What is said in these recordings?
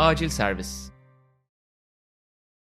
Acil Servis.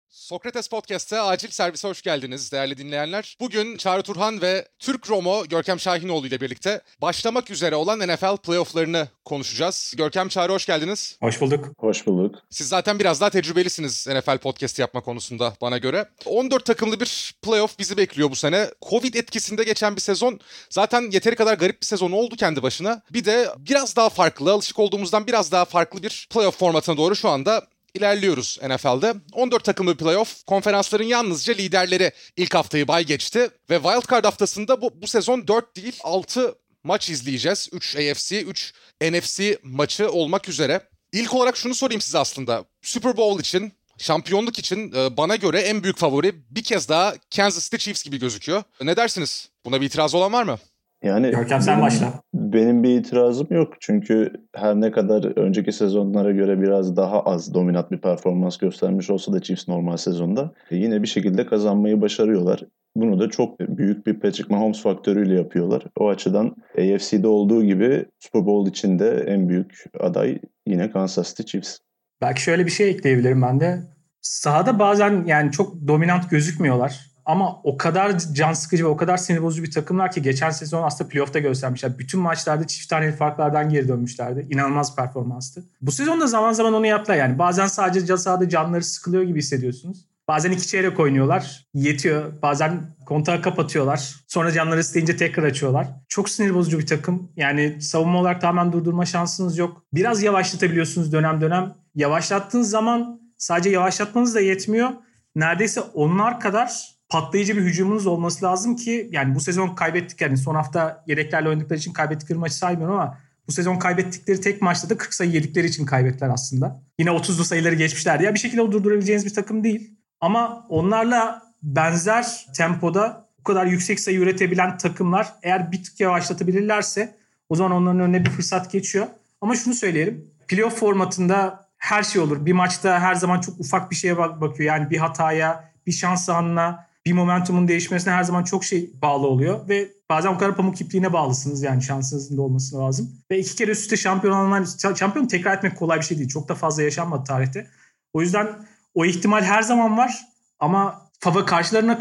Sokrates Podcast'te Acil Servis'e hoş geldiniz değerli dinleyenler. Bugün Çağrı Turhan ve Türk Romo Görkem Şahinoğlu ile birlikte başlamak üzere olan NFL playofflarını konuşacağız. Görkem, Çağrı, hoş geldiniz. Hoş bulduk. Hoş bulduk. Siz zaten biraz daha tecrübelisiniz NFL podcast'i yapma konusunda bana göre. 14 takımlı bir playoff bizi bekliyor bu sene. Covid etkisinde geçen bir sezon zaten yeteri kadar garip bir sezon oldu kendi başına. Bir de biraz daha farklı, alışık olduğumuzdan biraz daha farklı bir playoff formatına doğru şu anda İlerliyoruz NFL'de. 14 takımlı playoff, konferansların yalnızca liderleri ilk haftayı bay geçti ve wildcard haftasında bu sezon 4 değil 6 maç izleyeceğiz. 3 AFC, 3 NFC maçı olmak üzere. İlk olarak şunu sorayım size aslında. Super Bowl için, şampiyonluk için bana göre en büyük favori bir kez daha Kansas City Chiefs gibi gözüküyor. Ne dersiniz? Buna bir itiraz olan var mı? Yani Görkem, sen başla. Benim bir itirazım yok. Çünkü her ne kadar önceki sezonlara göre biraz daha az dominant bir performans göstermiş olsa da Chiefs normal sezonda yine bir şekilde kazanmayı başarıyorlar. Bunu da çok büyük bir Patrick Mahomes faktörüyle yapıyorlar. O açıdan AFC'de olduğu gibi Super Bowl için de en büyük aday yine Kansas City Chiefs. Belki şöyle bir şey ekleyebilirim ben de. Sahada bazen yani çok dominant gözükmüyorlar. Ama o kadar can sıkıcı ve o kadar sinir bozucu bir takımlar ki geçen sezon aslında playoff'ta göstermişler. Bütün maçlarda çift taneli farklardan geri dönmüşlerdi. İnanılmaz performanstı. Bu sezon da zaman zaman onu yaptılar yani. Bazen sadece sahada canları sıkılıyor gibi hissediyorsunuz. Bazen iki çeyrek oynuyorlar. Yetiyor. Bazen kontağı kapatıyorlar. Sonra canları isteyince tekrar açıyorlar. Çok sinir bozucu bir takım. Yani savunma olarak tamamen durdurma şansınız yok. Biraz yavaşlatabiliyorsunuz dönem dönem. Yavaşlattığınız zaman sadece yavaşlatmanız da yetmiyor. Neredeyse onlar kadar patlayıcı bir hücumunuz olması lazım ki yani bu sezon kaybettik yani son hafta yedeklerle oynadıkları için kaybettikleri maçı saymıyorum ama bu sezon kaybettikleri tek maçta da 40 sayı yedikleri için kaybettiler aslında. Yine 30'lu sayıları geçmişlerdi. Ya bir şekilde o durdurabileceğiniz bir takım değil. Ama onlarla benzer tempoda bu kadar yüksek sayı üretebilen takımlar eğer bir tık yavaşlatabilirlerse o zaman onların önüne bir fırsat geçiyor. Ama şunu söyleyelim. Playoff formatında her şey olur. Bir maçta her zaman çok ufak bir şeye bakıyor. Yani bir hataya, bir şans anına, bir momentumun değişmesine her zaman çok şey bağlı oluyor ve bazen o kadar pamuk ipliğine bağlısınız yani şansınızın da olması lazım. Ve iki kere üst üste şampiyon tekrar etmek kolay bir şey değil. Çok da fazla yaşanmadı tarihte. O yüzden o ihtimal her zaman var ama yani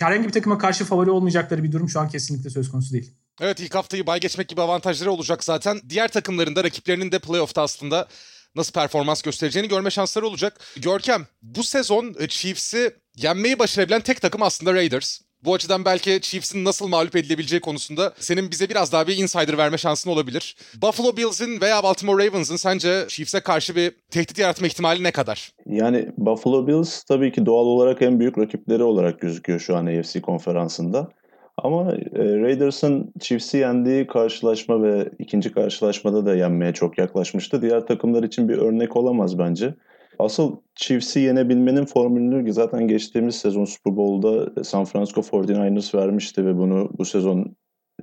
herhangi bir takıma karşı favori olmayacakları bir durum şu an kesinlikle söz konusu değil. Evet, ilk haftayı bay geçmek gibi avantajları olacak zaten. Diğer takımların da rakiplerinin de playoff'ta aslında nasıl performans göstereceğini görme şansları olacak. Görkem, bu sezon Chiefs'i yenmeyi başarabilen tek takım aslında Raiders. Bu açıdan belki Chiefs'in nasıl mağlup edilebileceği konusunda senin bize biraz daha bir insider verme şansın olabilir. Buffalo Bills'in veya Baltimore Ravens'in sence Chiefs'e karşı bir tehdit yaratma ihtimali ne kadar? Yani Buffalo Bills tabii ki doğal olarak en büyük rakipleri olarak gözüküyor şu an AFC konferansında. Ama Raiders'ın Chiefs'i yendiği karşılaşma ve ikinci karşılaşmada da yenmeye çok yaklaşmıştı. Diğer takımlar için bir örnek olamaz bence. Asıl Chiefs'i yenebilmenin formülünü zaten geçtiğimiz sezon Super Bowl'da San Francisco 49ers vermişti ve bunu bu sezon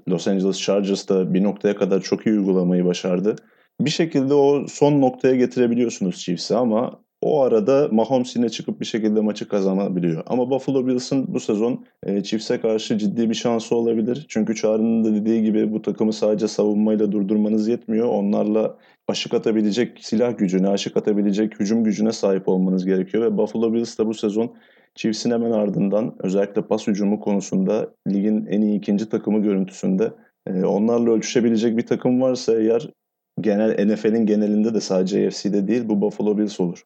Los Angeles Chargers'da bir noktaya kadar çok iyi uygulamayı başardı. Bir şekilde o son noktaya getirebiliyorsunuz Chiefs'i ama o arada Mahomes yine çıkıp bir şekilde maçı kazanabiliyor. Ama Buffalo Bills'ın bu sezon Chiefs'e karşı ciddi bir şansı olabilir. Çünkü Çağrı'nın da dediği gibi bu takımı sadece savunmayla durdurmanız yetmiyor. Onlarla aşık atabilecek silah gücüne, aşık atabilecek hücum gücüne sahip olmanız gerekiyor. Ve Buffalo Bills de bu sezon Chiefs'in hemen ardından özellikle pas hücumu konusunda ligin en iyi ikinci takımı görüntüsünde onlarla ölçüşebilecek bir takım varsa eğer NFL'in genelinde de sadece AFC'de değil bu Buffalo Bills olur.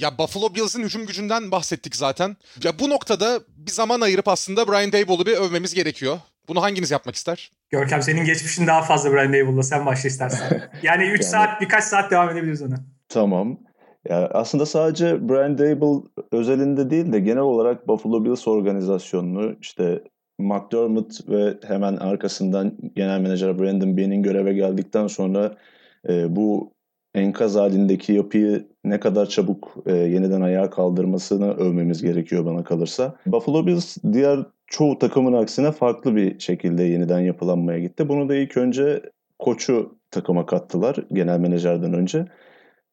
Ya Buffalo Bills'in hücum gücünden bahsettik zaten. Ya bu noktada bir zaman ayırıp aslında Brian Daboll'u bir övmemiz gerekiyor. Bunu hanginiz yapmak ister? Görkem, senin geçmişin daha fazla Brian Daboll'la, sen başla istersen. Yani 3 saat, birkaç saat devam edebiliriz ona. Tamam. Ya aslında sadece Brian Daboll özelinde değil de genel olarak Buffalo Bills organizasyonunu işte McDermott ve hemen arkasından genel menajer Brandon Beane'in göreve geldikten sonra bu enkaz halindeki yapıyı ne kadar çabuk yeniden ayağa kaldırmasını övmemiz gerekiyor bana kalırsa. Buffalo Bills diğer çoğu takımın aksine farklı bir şekilde yeniden yapılanmaya gitti. Bunu da ilk önce koçu takıma kattılar genel menajerden önce.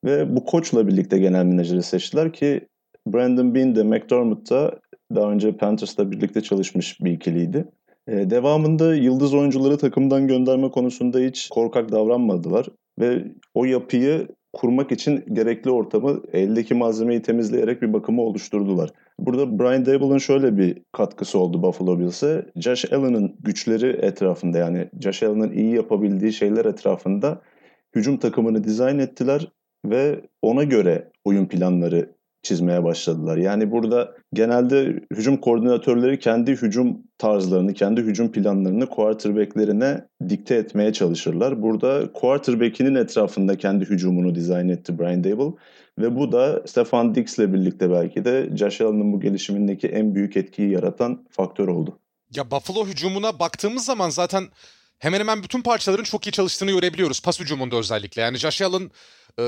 Ve bu koçla birlikte genel menajeri seçtiler ki Brandon Beane de McDermott da daha önce Panthers'la birlikte çalışmış bir ikiliydi. Devamında yıldız oyuncuları takımdan gönderme konusunda hiç korkak davranmadılar. Ve o yapıyı kurmak için gerekli ortamı eldeki malzemeyi temizleyerek bir bakıma oluşturdular. Burada Brian Daboll'un şöyle bir katkısı oldu Buffalo Bills'e. Josh Allen'ın güçleri etrafında, yani Josh Allen'ın iyi yapabildiği şeyler etrafında hücum takımını dizayn ettiler ve ona göre oyun planları çizmeye başladılar. Yani burada genelde hücum koordinatörleri kendi hücum tarzlarını, kendi hücum planlarını quarterback'lerine dikte etmeye çalışırlar. Burada quarterback'inin etrafında kendi hücumunu dizayn etti Brian Daboll ve bu da Stefan Diggs'le birlikte belki de Josh Allen'ın bu gelişimindeki en büyük etkiyi yaratan faktör oldu. Ya Buffalo hücumuna baktığımız zaman zaten hemen hemen bütün parçaların çok iyi çalıştığını görebiliyoruz. Pas hücumunda özellikle. Yani Josh Allen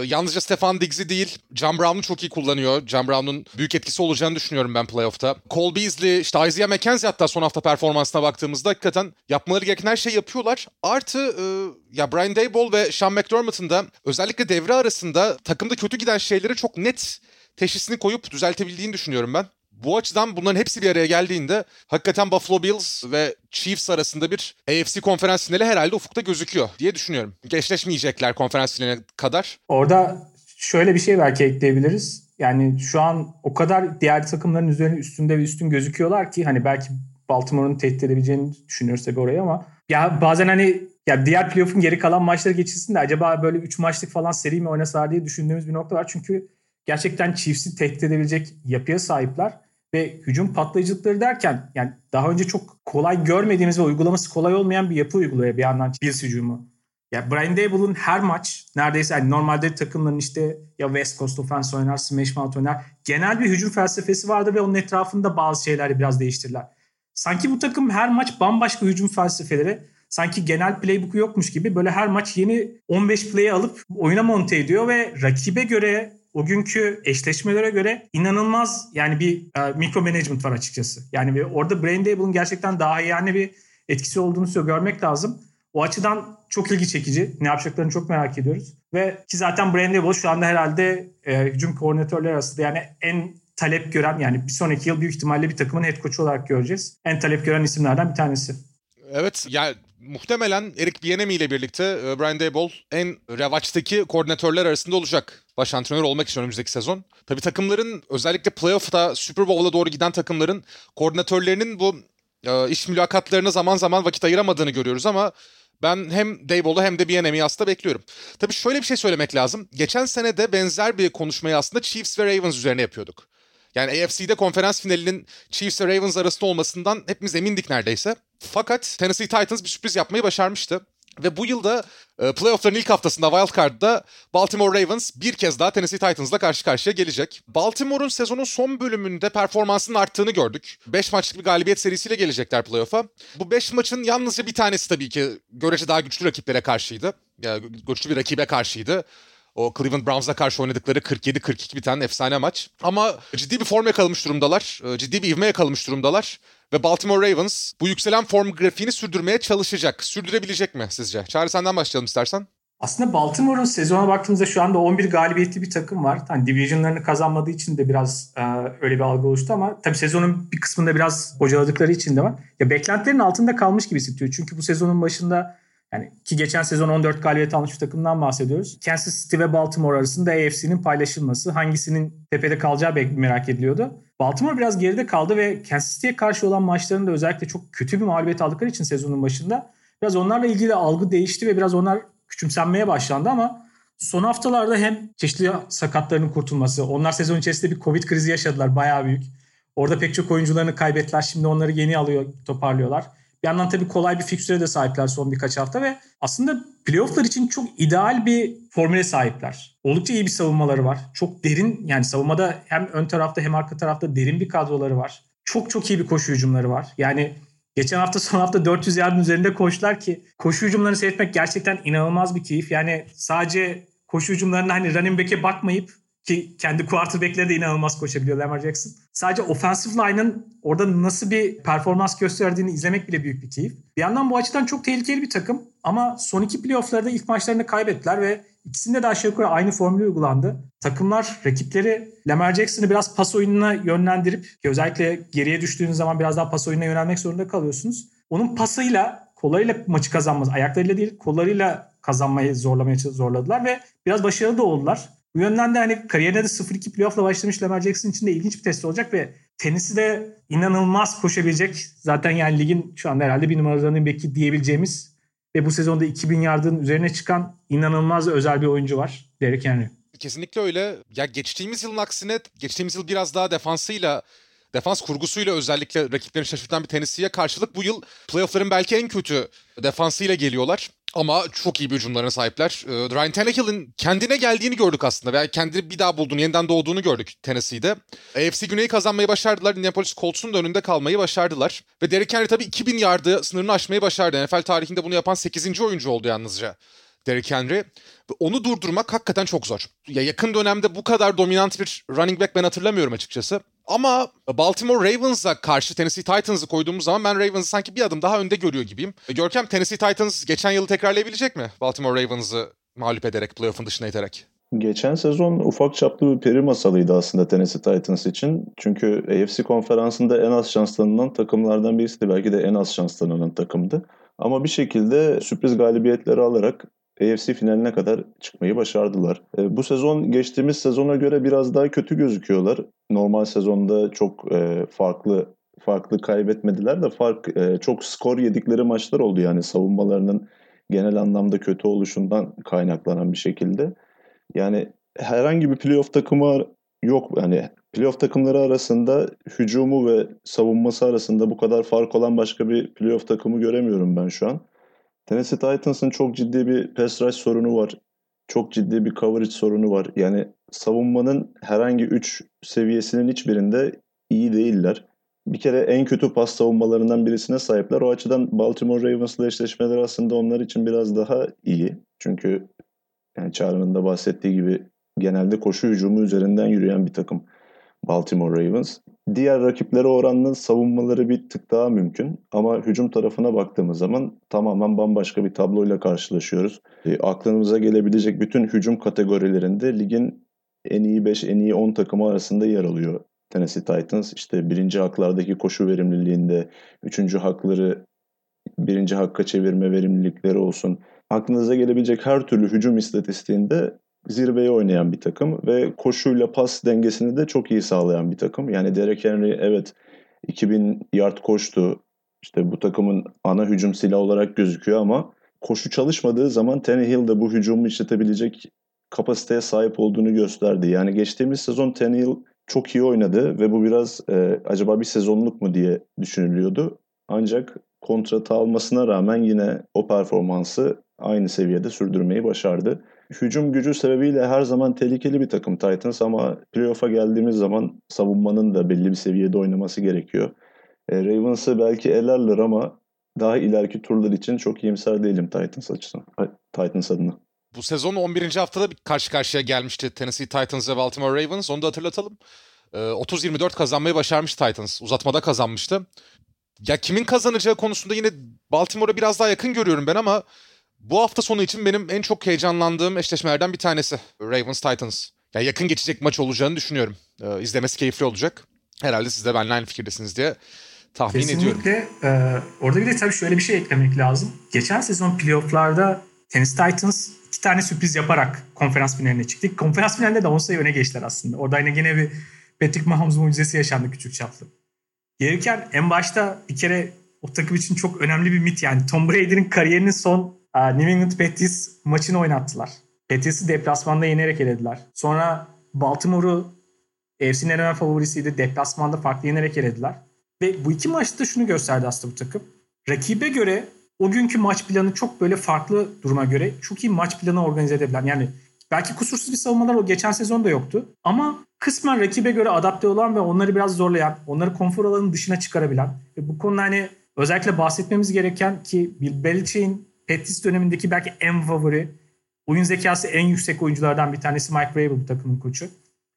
yalnızca Stefan Diggs'i değil, John Brown'u çok iyi kullanıyor. John Brown'un büyük etkisi olacağını düşünüyorum ben playoff'ta. Cole Beasley, işte Isaiah McKenzie hatta son hafta performansına baktığımızda hakikaten yapmaları gereken her şeyi yapıyorlar. Artı ya Brian Daboll ve Sean McDermott'ın da özellikle devre arasında takımda kötü giden şeyleri çok net teşhisini koyup düzeltebildiğini düşünüyorum ben. Bu açıdan bunların hepsi bir araya geldiğinde hakikaten Buffalo Bills ve Chiefs arasında bir AFC konferans finali herhalde ufukta gözüküyor diye düşünüyorum. Eşleşmeyecekler konferans finaline kadar. Orada şöyle bir şey belki ekleyebiliriz. Yani şu an o kadar diğer takımların üstünde ve üstün gözüküyorlar ki hani belki Baltimore'un tehdit edebileceğini düşünüyoruz tabii oraya, ama ya bazen hani ya diğer playoff'un geri kalan maçları geçilsin de acaba böyle 3 maçlık falan seri mi oynasalar diye düşündüğümüz bir nokta var. Çünkü gerçekten Chiefs'i tehdit edebilecek yapıya sahipler. Ve hücum patlayıcılıkları derken yani daha önce çok kolay görmediğimiz ve uygulaması kolay olmayan bir yapı uyguluyor bir yandan Bills hücumu. Yani Brian Daboll'un her maç neredeyse yani normalde takımların işte ya West Coast Offense oynar, Smash Mouth oynar. Genel bir hücum felsefesi vardır ve onun etrafında bazı şeyleri biraz değiştirirler. Sanki bu takım her maç bambaşka hücum felsefeleri, sanki genel playbook'u yokmuş gibi böyle her maç yeni 15 play'i alıp oyuna monte ediyor ve rakibe göre, o günkü eşleşmelere göre inanılmaz yani bir micromanagement var açıkçası. Yani orada Brian Daboll'un gerçekten daha iyi yani bir etkisi olduğunu görmek lazım. O açıdan çok ilgi çekici. Ne yapacaklarını çok merak ediyoruz. Ve ki zaten Brian Daboll şu anda herhalde hücum koordinatörleri arasında yani en talep gören, yani bir sonraki yıl büyük ihtimalle bir takımın head coach'u olarak göreceğiz. En talep gören isimlerden bir tanesi. Evet yani muhtemelen Eric Bieniemy ile birlikte Brian Daboll en revaçtaki koordinatörler arasında olacak. Baş antrenör olmak için önümüzdeki sezon. Tabii takımların özellikle playoff'ta Super Bowl'a doğru giden takımların koordinatörlerinin bu iş mülakatlarına zaman zaman vakit ayıramadığını görüyoruz ama ben hem Daboll'u hem de Bieniemy'i aslında bekliyorum. Tabii şöyle bir şey söylemek lazım. Geçen sene de benzer bir konuşmayı aslında Chiefs ve Ravens üzerine yapıyorduk. Yani AFC'de konferans finalinin Chiefs ve Ravens arasında olmasından hepimiz emindik neredeyse. Fakat Tennessee Titans bir sürpriz yapmayı başarmıştı. Ve bu yılda playoff'ların ilk haftasında Wildcard'da Baltimore Ravens bir kez daha Tennessee Titans'la karşı karşıya gelecek. Baltimore'un sezonun son bölümünde performansının arttığını gördük. 5 maçlık bir galibiyet serisiyle gelecekler playoff'a. Bu 5 maçın yalnızca bir tanesi tabii ki görece daha güçlü rakiplere karşıydı. Yani güçlü bir rakibe karşıydı. O Cleveland Browns'a karşı oynadıkları 47-42 biten efsane maç. Ama ciddi bir form yakalamış durumdalar. Ciddi bir ivme yakalamış durumdalar. Ve Baltimore Ravens bu yükselen form grafiğini sürdürmeye çalışacak. Sürdürebilecek mi sizce? Çağrı senden başlayalım istersen. Aslında Baltimore'un sezona baktığımızda şu anda 11 galibiyetli bir takım var. Yani divisionlarını kazanmadığı için de biraz öyle bir algı oluştu ama tabii sezonun bir kısmında biraz bocaladıkları için de var. Ya beklentilerin altında kalmış gibi hissediyor. Çünkü bu sezonun başında yani ki geçen sezon 14 galibiyet almış bir takımdan bahsediyoruz. Kansas City ve Baltimore arasında AFC'nin paylaşılması, hangisinin tepede kalacağı merak ediliyordu. Baltimore biraz geride kaldı ve Kansas City'ye karşı olan maçlarında özellikle çok kötü bir mağlubiyet aldıkları için sezonun başında biraz onlarla ilgili algı değişti ve biraz onlar küçümsenmeye başlandı ama son haftalarda hem çeşitli sakatlarının kurtulması, onlar sezon içerisinde bir Covid krizi yaşadılar bayağı büyük. Orada pek çok oyuncularını kaybettiler, şimdi onları yeni alıyor, toparlıyorlar. Bir yandan tabii kolay bir fikstüre de sahipler son birkaç hafta ve aslında playofflar için çok ideal bir formüle sahipler. Oldukça iyi bir savunmaları var. Çok derin, yani savunmada hem ön tarafta hem arka tarafta derin bir kadroları var. Çok çok iyi bir koşu hücumları var. Yani geçen hafta son hafta 400 yardın üzerinde koştular ki koşu hücumlarını seyretmek gerçekten inanılmaz bir keyif. Yani sadece koşu hücumlarına hani running back'e bakmayıp ki kendi quarterback'leri de inanılmaz koşabiliyor Lamar Jackson. Sadece offensive line'ın orada nasıl bir performans gösterdiğini izlemek bile büyük bir keyif. Bir yandan bu açıdan çok tehlikeli bir takım ama son iki playoff'larda ilk maçlarını kaybettiler ve ikisinde de aşağı yukarı aynı formülü uygulandı. Takımlar rakipleri Lamar Jackson'ı biraz pas oyununa yönlendirip ki özellikle geriye düştüğünüz zaman biraz daha pas oyununa yönelmek zorunda kalıyorsunuz. Onun pasıyla, kollarıyla maçı kazanmaz. Ayaklarıyla değil, kollarıyla kazanmayı zorladılar ve biraz başarılı da oldular. Bu yönden de hani kariyerine de 0-2 playoff'la başlamış Lamar Jackson için de ilginç bir test olacak ve Tennessee de inanılmaz koşabilecek. Zaten yani ligin şu anda herhalde bir numaralı running back'i diyebileceğimiz ve bu sezonda 2000 yardın üzerine çıkan inanılmaz özel bir oyuncu var, Derek Henry. Kesinlikle öyle. Ya geçtiğimiz yılın aksine geçtiğimiz yıl biraz daha defans kurgusuyla özellikle rakiplerini şaşırtan bir Tennessee'ye karşılık bu yıl playoff'ların belki en kötü defansıyla geliyorlar. Ama çok iyi bir hücumlarına sahipler. Ryan Tannehill'in kendine geldiğini gördük aslında. Yani kendini bir daha bulduğunu, yeniden doğduğunu gördük Tennessee'de. AFC Güney'i kazanmayı başardılar. Indianapolis Colts'un da önünde kalmayı başardılar. Ve Derek Henry tabii 2000 yardı sınırını aşmayı başardı. NFL tarihinde bunu yapan 8. oyuncu oldu yalnızca Derek Henry. Onu durdurmak hakikaten çok zor. Ya yakın dönemde bu kadar dominant bir running back ben hatırlamıyorum açıkçası. Ama Baltimore Ravens'a karşı Tennessee Titans'ı koyduğumuz zaman ben Ravens'ı sanki bir adım daha önde görüyor gibiyim. Görkem, Tennessee Titans geçen yılı tekrarlayabilecek mi? Baltimore Ravens'ı mağlup ederek, playoff'un dışına iterek. Geçen sezon ufak çaplı bir peri masalıydı aslında Tennessee Titans için. Çünkü AFC konferansında en az şanslanılan takımlardan birisiydi. Belki de en az şanslanan takımdı. Ama bir şekilde sürpriz galibiyetleri alarak AFC finaline kadar çıkmayı başardılar. Bu sezon geçtiğimiz sezona göre biraz daha kötü gözüküyorlar. Normal sezonda çok farklı kaybetmediler de çok skor yedikleri maçlar oldu. Yani savunmalarının genel anlamda kötü oluşundan kaynaklanan bir şekilde. Yani herhangi bir playoff takımı yok. Yani playoff takımları arasında hücumu ve savunması arasında bu kadar fark olan başka bir playoff takımı göremiyorum ben şu an. Tennessee Titans'ın çok ciddi bir pass rush sorunu var. Çok ciddi bir coverage sorunu var. Yani savunmanın herhangi 3 seviyesinin hiçbirinde iyi değiller. Bir kere en kötü pas savunmalarından birisine sahipler. O açıdan Baltimore Ravens'la eşleşmeleri aslında onlar için biraz daha iyi. Çünkü yani Çağrı'nın da bahsettiği gibi genelde koşu hücumu üzerinden yürüyen bir takım Baltimore Ravens. Diğer rakiplere oranla savunmaları bir tık daha mümkün. Ama hücum tarafına baktığımız zaman tamamen bambaşka bir tabloyla karşılaşıyoruz. Aklınıza gelebilecek bütün hücum kategorilerinde ligin en iyi 5, en iyi 10 takımı arasında yer alıyor Tennessee Titans. İşte birinci haklardaki koşu verimliliğinde, üçüncü hakları birinci hakka çevirme verimlilikleri olsun. Aklınıza gelebilecek her türlü hücum istatistiğinde zirveye oynayan bir takım ve koşuyla pas dengesini de çok iyi sağlayan bir takım. Yani Derek Henry evet 2000 yard koştu. İşte bu takımın ana hücum silahı olarak gözüküyor ama koşu çalışmadığı zaman Tannehill de bu hücumu işletebilecek kapasiteye sahip olduğunu gösterdi. Yani geçtiğimiz sezon Tannehill çok iyi oynadı ve bu biraz acaba bir sezonluk mu diye düşünülüyordu. Ancak kontratı almasına rağmen yine o performansı aynı seviyede sürdürmeyi başardı. Hücum gücü sebebiyle her zaman tehlikeli bir takım Titans ama playoff'a geldiğimiz zaman savunmanın da belli bir seviyede oynaması gerekiyor. Ravens'ı belki elerler ama daha ileriki turlar için çok iyimser değilim Titans adına. Bu sezon 11. haftada bir karşı karşıya gelmişti Tennessee Titans ve Baltimore Ravens. Onu da hatırlatalım. 30-24 kazanmayı başarmış Titans. Uzatmada kazanmıştı. Ya kimin kazanacağı konusunda yine Baltimore'a biraz daha yakın görüyorum ben ama bu hafta sonu için benim en çok heyecanlandığım eşleşmelerden bir tanesi Ravens-Titans. Yani yakın geçecek maç olacağını düşünüyorum. İzlemesi keyifli olacak. Herhalde siz de benimle aynı fikirdesiniz diye tahmin ediyorum. Kesinlikle. Orada bir de tabii şöyle bir şey eklemek lazım. Geçen sezon playoff'larda Tennessee-Titans 2 tane sürpriz yaparak konferans finaline çıktık. Konferans finalinde de 10 sayı öne geçtiler aslında. Orada yine bir Patrick Mahomes mucizesi yaşandı küçük çaplı. Gelirken en başta bir kere o takım için çok önemli bir mit yani. Tom Brady'nin kariyerinin son New England Patriots maçını oynattılar. Patriots'ı deplasmanda yenerek elediler. Sonra Baltimore'u AFC'nin en önemli favorisiydi. Deplasmanda farklı yenerek elediler. Ve bu iki maçta şunu gösterdi aslında bu takım. Rakibe göre o günkü maç planı çok böyle farklı duruma göre çok iyi maç planı organize edebilen. Yani belki kusursuz bir savunmalar o geçen sezon da yoktu. Ama kısmen rakibe göre adapte olan ve onları biraz zorlayan, onları konfor alanının dışına çıkarabilen ve bu konuda hani özellikle bahsetmemiz gereken ki Bill Belichick'in Pettis dönemindeki belki en favori, oyun zekası en yüksek oyunculardan bir tanesi Mike Vrabel bu takımın koçu.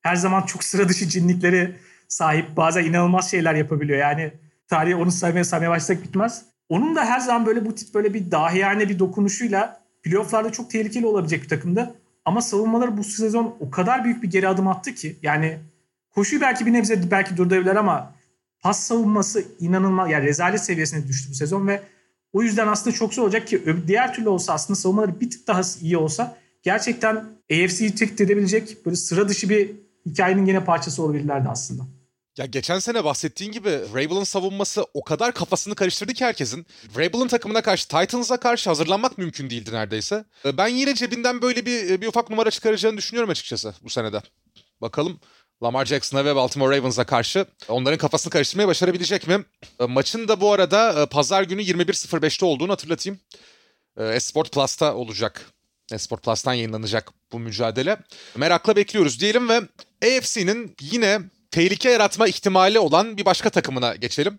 Her zaman çok sıra dışı cinliklere sahip, bazen inanılmaz şeyler yapabiliyor. Yani tarihi onu saymaya başlasak bitmez. Onun da her zaman böyle bu tip böyle bir dahiyane bir dokunuşuyla playoff'larda çok tehlikeli olabilecek bir takımda. Ama savunmaları bu sezon o kadar büyük bir geri adım attı ki yani koşuyu belki bir nebze durdurabilirler ama pas savunması inanılmaz yani rezalet seviyesine düştü bu sezon ve O yüzden aslında çok zor olacak ki diğer türlü olsa aslında savunmaları bir tık daha iyi olsa gerçekten AFC'yi tehdit edebilecek böyle sıra dışı bir hikayenin yine parçası olabilirlerdi aslında. Ya geçen sene bahsettiğin gibi Vrabel'ın savunması o kadar kafasını karıştırdı ki herkesin. Vrabel'ın takımına karşı, Titans'a karşı hazırlanmak mümkün değildi neredeyse. Ben yine cebinden böyle bir ufak numara çıkaracağını düşünüyorum açıkçası bu senede. Bakalım Lamar Jackson'a ve Baltimore Ravens'a karşı onların kafasını karıştırmayı başarabilecek mi? Maçın da bu arada pazar günü 21.05'te olduğunu hatırlatayım. Esport Plus'ta olacak. Esport Plus'tan yayınlanacak bu mücadele. Merakla bekliyoruz diyelim ve AFC'nin yine tehlike yaratma ihtimali olan bir başka takımına geçelim.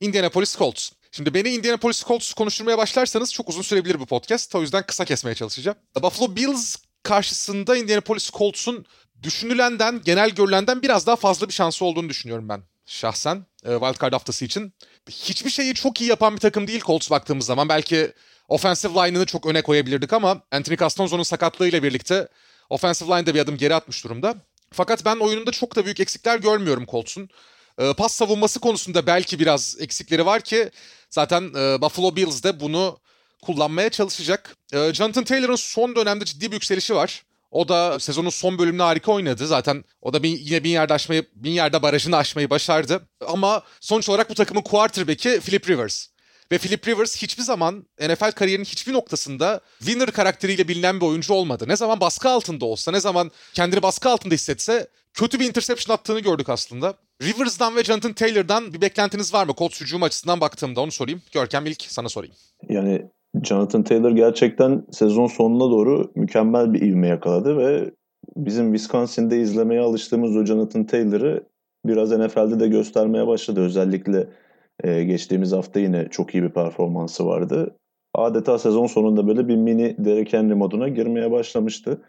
Indianapolis Colts. Şimdi beni Indianapolis Colts konuşturmaya başlarsanız çok uzun sürebilir bu podcast. O yüzden kısa kesmeye çalışacağım. Buffalo Bills karşısında Indianapolis Colts'un düşünülenden, genel görülenden biraz daha fazla bir şansı olduğunu düşünüyorum ben şahsen. Wildcard haftası için. Hiçbir şeyi çok iyi yapan bir takım değil Colts baktığımız zaman. Belki offensive line'ını çok öne koyabilirdik ama Anthony Castonzo'nun sakatlığıyla birlikte offensive line'da bir adım geri atmış durumda. Fakat ben oyununda çok da büyük eksikler görmüyorum Colts'un. Pas savunması konusunda belki biraz eksikleri var ki zaten Buffalo Bills de bunu kullanmaya çalışacak. Jonathan Taylor'ın son dönemde ciddi bir yükselişi var. O da sezonun son bölümünde harika oynadı. Zaten o da yine bin yerde barajını aşmayı başardı. Ama sonuç olarak bu takımın quarterback'i Philip Rivers. Ve Philip Rivers hiçbir zaman NFL kariyerinin hiçbir noktasında winner karakteriyle bilinen bir oyuncu olmadı. Ne zaman baskı altında olsa, ne zaman kendini baskı altında hissetse kötü bir interception attığını gördük aslında. Rivers'dan ve Jonathan Taylor'dan bir beklentiniz var mı? Colts hücum açısından baktığımda onu sorayım. Görkem ilk sana sorayım. Yani Jonathan Taylor gerçekten sezon sonuna doğru mükemmel bir ivme yakaladı ve bizim Wisconsin'de izlemeye alıştığımız o Jonathan Taylor'ı biraz NFL'de de göstermeye başladı. Özellikle geçtiğimiz hafta yine çok iyi bir performansı vardı. Adeta sezon sonunda böyle bir mini Derek Henry moduna girmeye başlamıştı.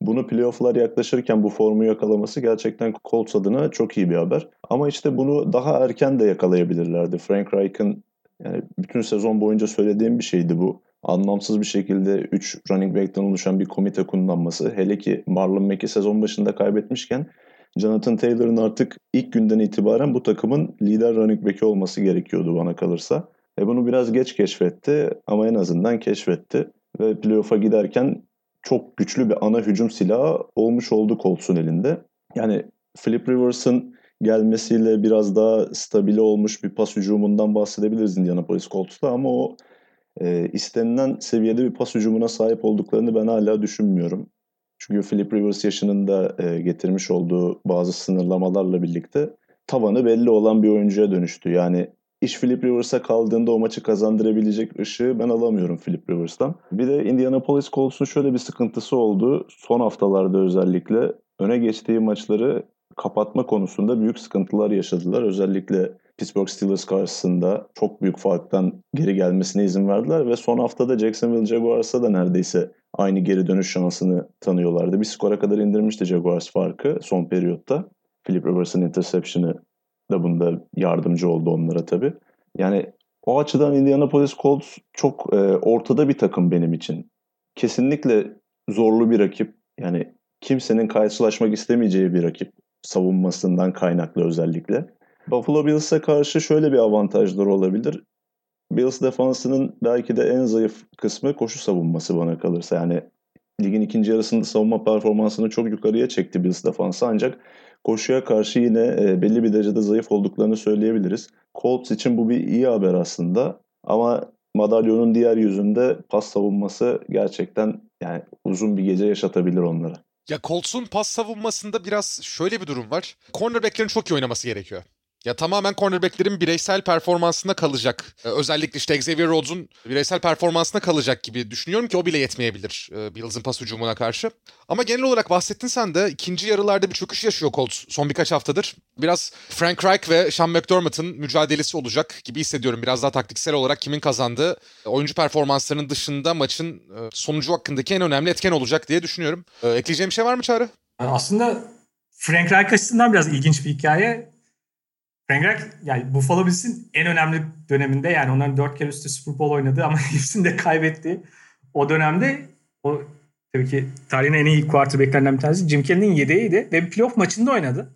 Bunu playoff'lar yaklaşırken bu formu yakalaması gerçekten Colts adına çok iyi bir haber. Ama işte bunu daha erken de yakalayabilirlerdi. Frank Reich'ın yani bütün sezon boyunca söylediğim bir şeydi bu. Anlamsız bir şekilde 3 running back'ten oluşan bir komite kullanması. Hele ki Marlon Mack'i sezon başında kaybetmişken Jonathan Taylor'ın artık ilk günden itibaren bu takımın lider running back'i olması gerekiyordu bana kalırsa. Bunu biraz geç keşfetti ama en azından keşfetti. Ve playoff'a giderken çok güçlü bir ana hücum silahı olmuş oldu Colts'un elinde. Yani Philip Rivers'ın gelmesiyle biraz daha stabile olmuş bir pas hücumundan bahsedebiliriz Indianapolis Colts'ta ama o istenilen seviyede bir pas hücumuna sahip olduklarını ben hala düşünmüyorum. Çünkü Philip Rivers yaşının da getirmiş olduğu bazı sınırlamalarla birlikte tavanı belli olan bir oyuncuya dönüştü. Yani iş Philip Rivers'a kaldığında o maçı kazandırabilecek ışığı ben alamıyorum Philip Rivers'tan. Bir de Indianapolis Colts'un şöyle bir sıkıntısı oldu. Son haftalarda özellikle öne geçtiği maçları kapatma konusunda büyük sıkıntılar yaşadılar. Özellikle Pittsburgh Steelers karşısında çok büyük farktan geri gelmesine izin verdiler ve son haftada Jacksonville Jaguars'a da neredeyse aynı geri dönüş şansını tanıyorlardı. Bir skora kadar indirmişti Jaguars farkı son periyotta. Philip Rivers'ın interception'ı da bunda yardımcı oldu onlara tabii. Yani o açıdan Indianapolis Colts çok ortada bir takım benim için. Kesinlikle zorlu bir rakip. Yani kimsenin karşılaşmak istemeyeceği bir rakip. Savunmasından kaynaklı özellikle. Buffalo Bills'e karşı şöyle bir avantajları olabilir. Bills defansının belki de en zayıf kısmı koşu savunması bana kalırsa. Yani ligin ikinci yarısında savunma performansını çok yukarıya çekti Bills defansı ancak koşuya karşı yine belli bir derecede zayıf olduklarını söyleyebiliriz. Colts için bu bir iyi haber aslında ama madalyonun diğer yüzünde pas savunması gerçekten yani uzun bir gece yaşatabilir onlara. Ya Colts'un pas savunmasında biraz şöyle bir durum var. Cornerback'lerin çok iyi oynaması gerekiyor. Ya tamamen cornerback'lerin bireysel performansına kalacak. Özellikle işte Xavier Rhodes'un bireysel performansına kalacak gibi düşünüyorum ki o bile yetmeyebilir Bills'ın pas hücumuna karşı. Ama genel olarak bahsettin sen de ikinci yarılarda bir çöküş yaşıyor Colts son birkaç haftadır. Biraz Frank Reich ve Sean McDermott'ın mücadelesi olacak gibi hissediyorum. Biraz daha taktiksel olarak kimin kazandığı oyuncu performanslarının dışında maçın sonucu hakkındaki en önemli etken olacak diye düşünüyorum. Ekleyeceğim bir şey var mı Çağrı? Yani aslında Frank Reich açısından biraz ilginç bir hikaye. Frank Reich, yani Buffalo Bills'in en önemli döneminde yani onların 4 kere üstü Super Bowl oynadı ama hepsini de kaybettiği o dönemde o tabii ki tarihin en iyi quarterback'lerinden bir tanesi Jim Kelly'nin yedeğiydi ve bir playoff maçında oynadı.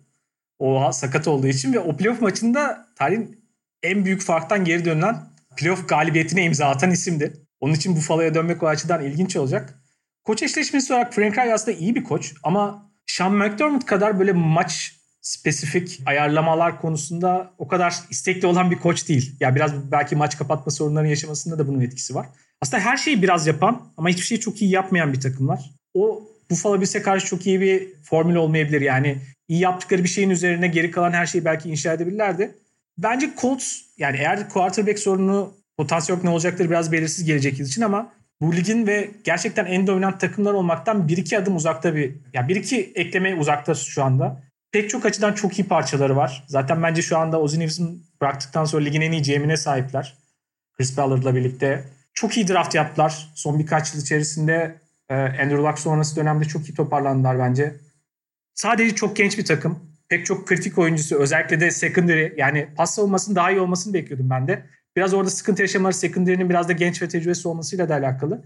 O sakat olduğu için ve o playoff maçında tarihin en büyük farktan geri dönülen playoff galibiyetine imza atan isimdi. Onun için Buffalo'ya dönmek o açıdan ilginç olacak. Koç eşleşmesi olarak Frank Reich aslında iyi bir koç ama Sean McDermott kadar böyle maç spesifik ayarlamalar konusunda o kadar istekli olan bir koç değil. Ya biraz belki maç kapatma sorunlarını yaşamasında da bunun etkisi var. Aslında her şeyi biraz yapan ama hiçbir şeyi çok iyi yapmayan bir takım var. O Buffalo Bills'e karşı çok iyi bir formül olmayabilir. Yani iyi yaptıkları bir şeyin üzerine geri kalan her şeyi belki inşa edebilirlerdi. Bence Colts, yani eğer quarterback sorunu potansiyel ne olacaktır biraz belirsiz gelecek yıl için ama bu ligin ve gerçekten en dominant takımlar olmaktan 1-2 adım uzakta bir, yani 1-2 ekleme uzakta şu anda. Pek çok açıdan çok iyi parçaları var. Zaten bence şu anda Ozzie Newsom'u bıraktıktan sonra ligin en iyi GM'ine sahipler. Chris Ballard'la birlikte. Çok iyi draft yaptılar. Son birkaç yıl içerisinde Andrew Luck sonrası dönemde çok iyi toparlandılar bence. Sadece çok genç bir takım. Pek çok kritik oyuncusu, özellikle de secondary, yani pas savunmasının daha iyi olmasını bekliyordum ben de. Biraz orada sıkıntı yaşamaları secondary'nin biraz da genç ve tecrübesiz olmasıyla da alakalı.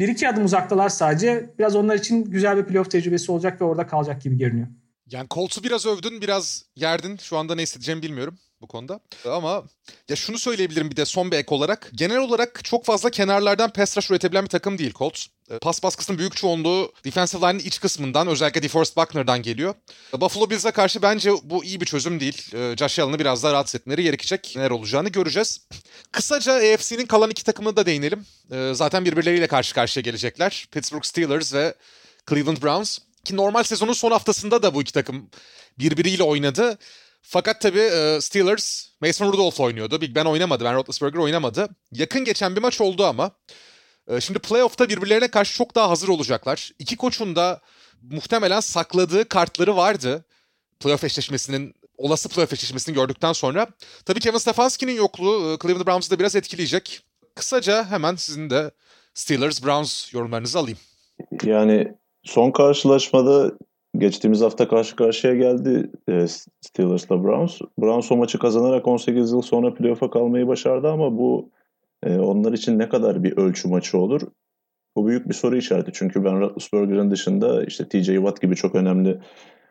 1-2 adım uzaktalar sadece. Biraz onlar için güzel bir playoff tecrübesi olacak ve orada kalacak gibi görünüyor. Yani Colts'u biraz övdün, biraz yerdin. Şu anda ne hissedeceğimi bilmiyorum bu konuda. Ama ya şunu söyleyebilirim bir de son bir ek olarak. Genel olarak çok fazla kenarlardan pass rush üretebilen bir takım değil Colts. Pas baskısının büyük çoğunluğu defensive line'ın iç kısmından, özellikle DeForest Buckner'dan geliyor. Buffalo Bills'e karşı bence bu iyi bir çözüm değil. Josh Allen'ı biraz daha rahatsız etmeleri gerekecek. Neler olacağını göreceğiz. Kısaca AFC'nin kalan iki takımına da değinelim. Zaten birbirleriyle karşı karşıya gelecekler. Pittsburgh Steelers ve Cleveland Browns. Ki normal sezonun son haftasında da bu iki takım birbiriyle oynadı. Fakat tabii Steelers, Mason Rudolph oynuyordu. Big Ben oynamadı, Ben Roethlisberger oynamadı. Yakın geçen bir maç oldu ama. Şimdi playoff'ta birbirlerine karşı çok daha hazır olacaklar. İki koçun da muhtemelen sakladığı kartları vardı. Playoff eşleşmesinin, olası playoff eşleşmesini gördükten sonra. Tabii Kevin Stefanski'nin yokluğu Cleveland Browns'ı da biraz etkileyecek. Kısaca hemen sizin de Steelers-Browns yorumlarınızı alayım. Yani son karşılaşmada geçtiğimiz hafta karşı karşıya geldi Steelers'la Browns. Browns o maçı kazanarak 18 yıl sonra playoff'a kalmayı başardı ama bu onlar için ne kadar bir ölçü maçı olur? Bu büyük bir soru işareti. Çünkü Ben Roethlisberger'ın dışında işte TJ Watt gibi çok önemli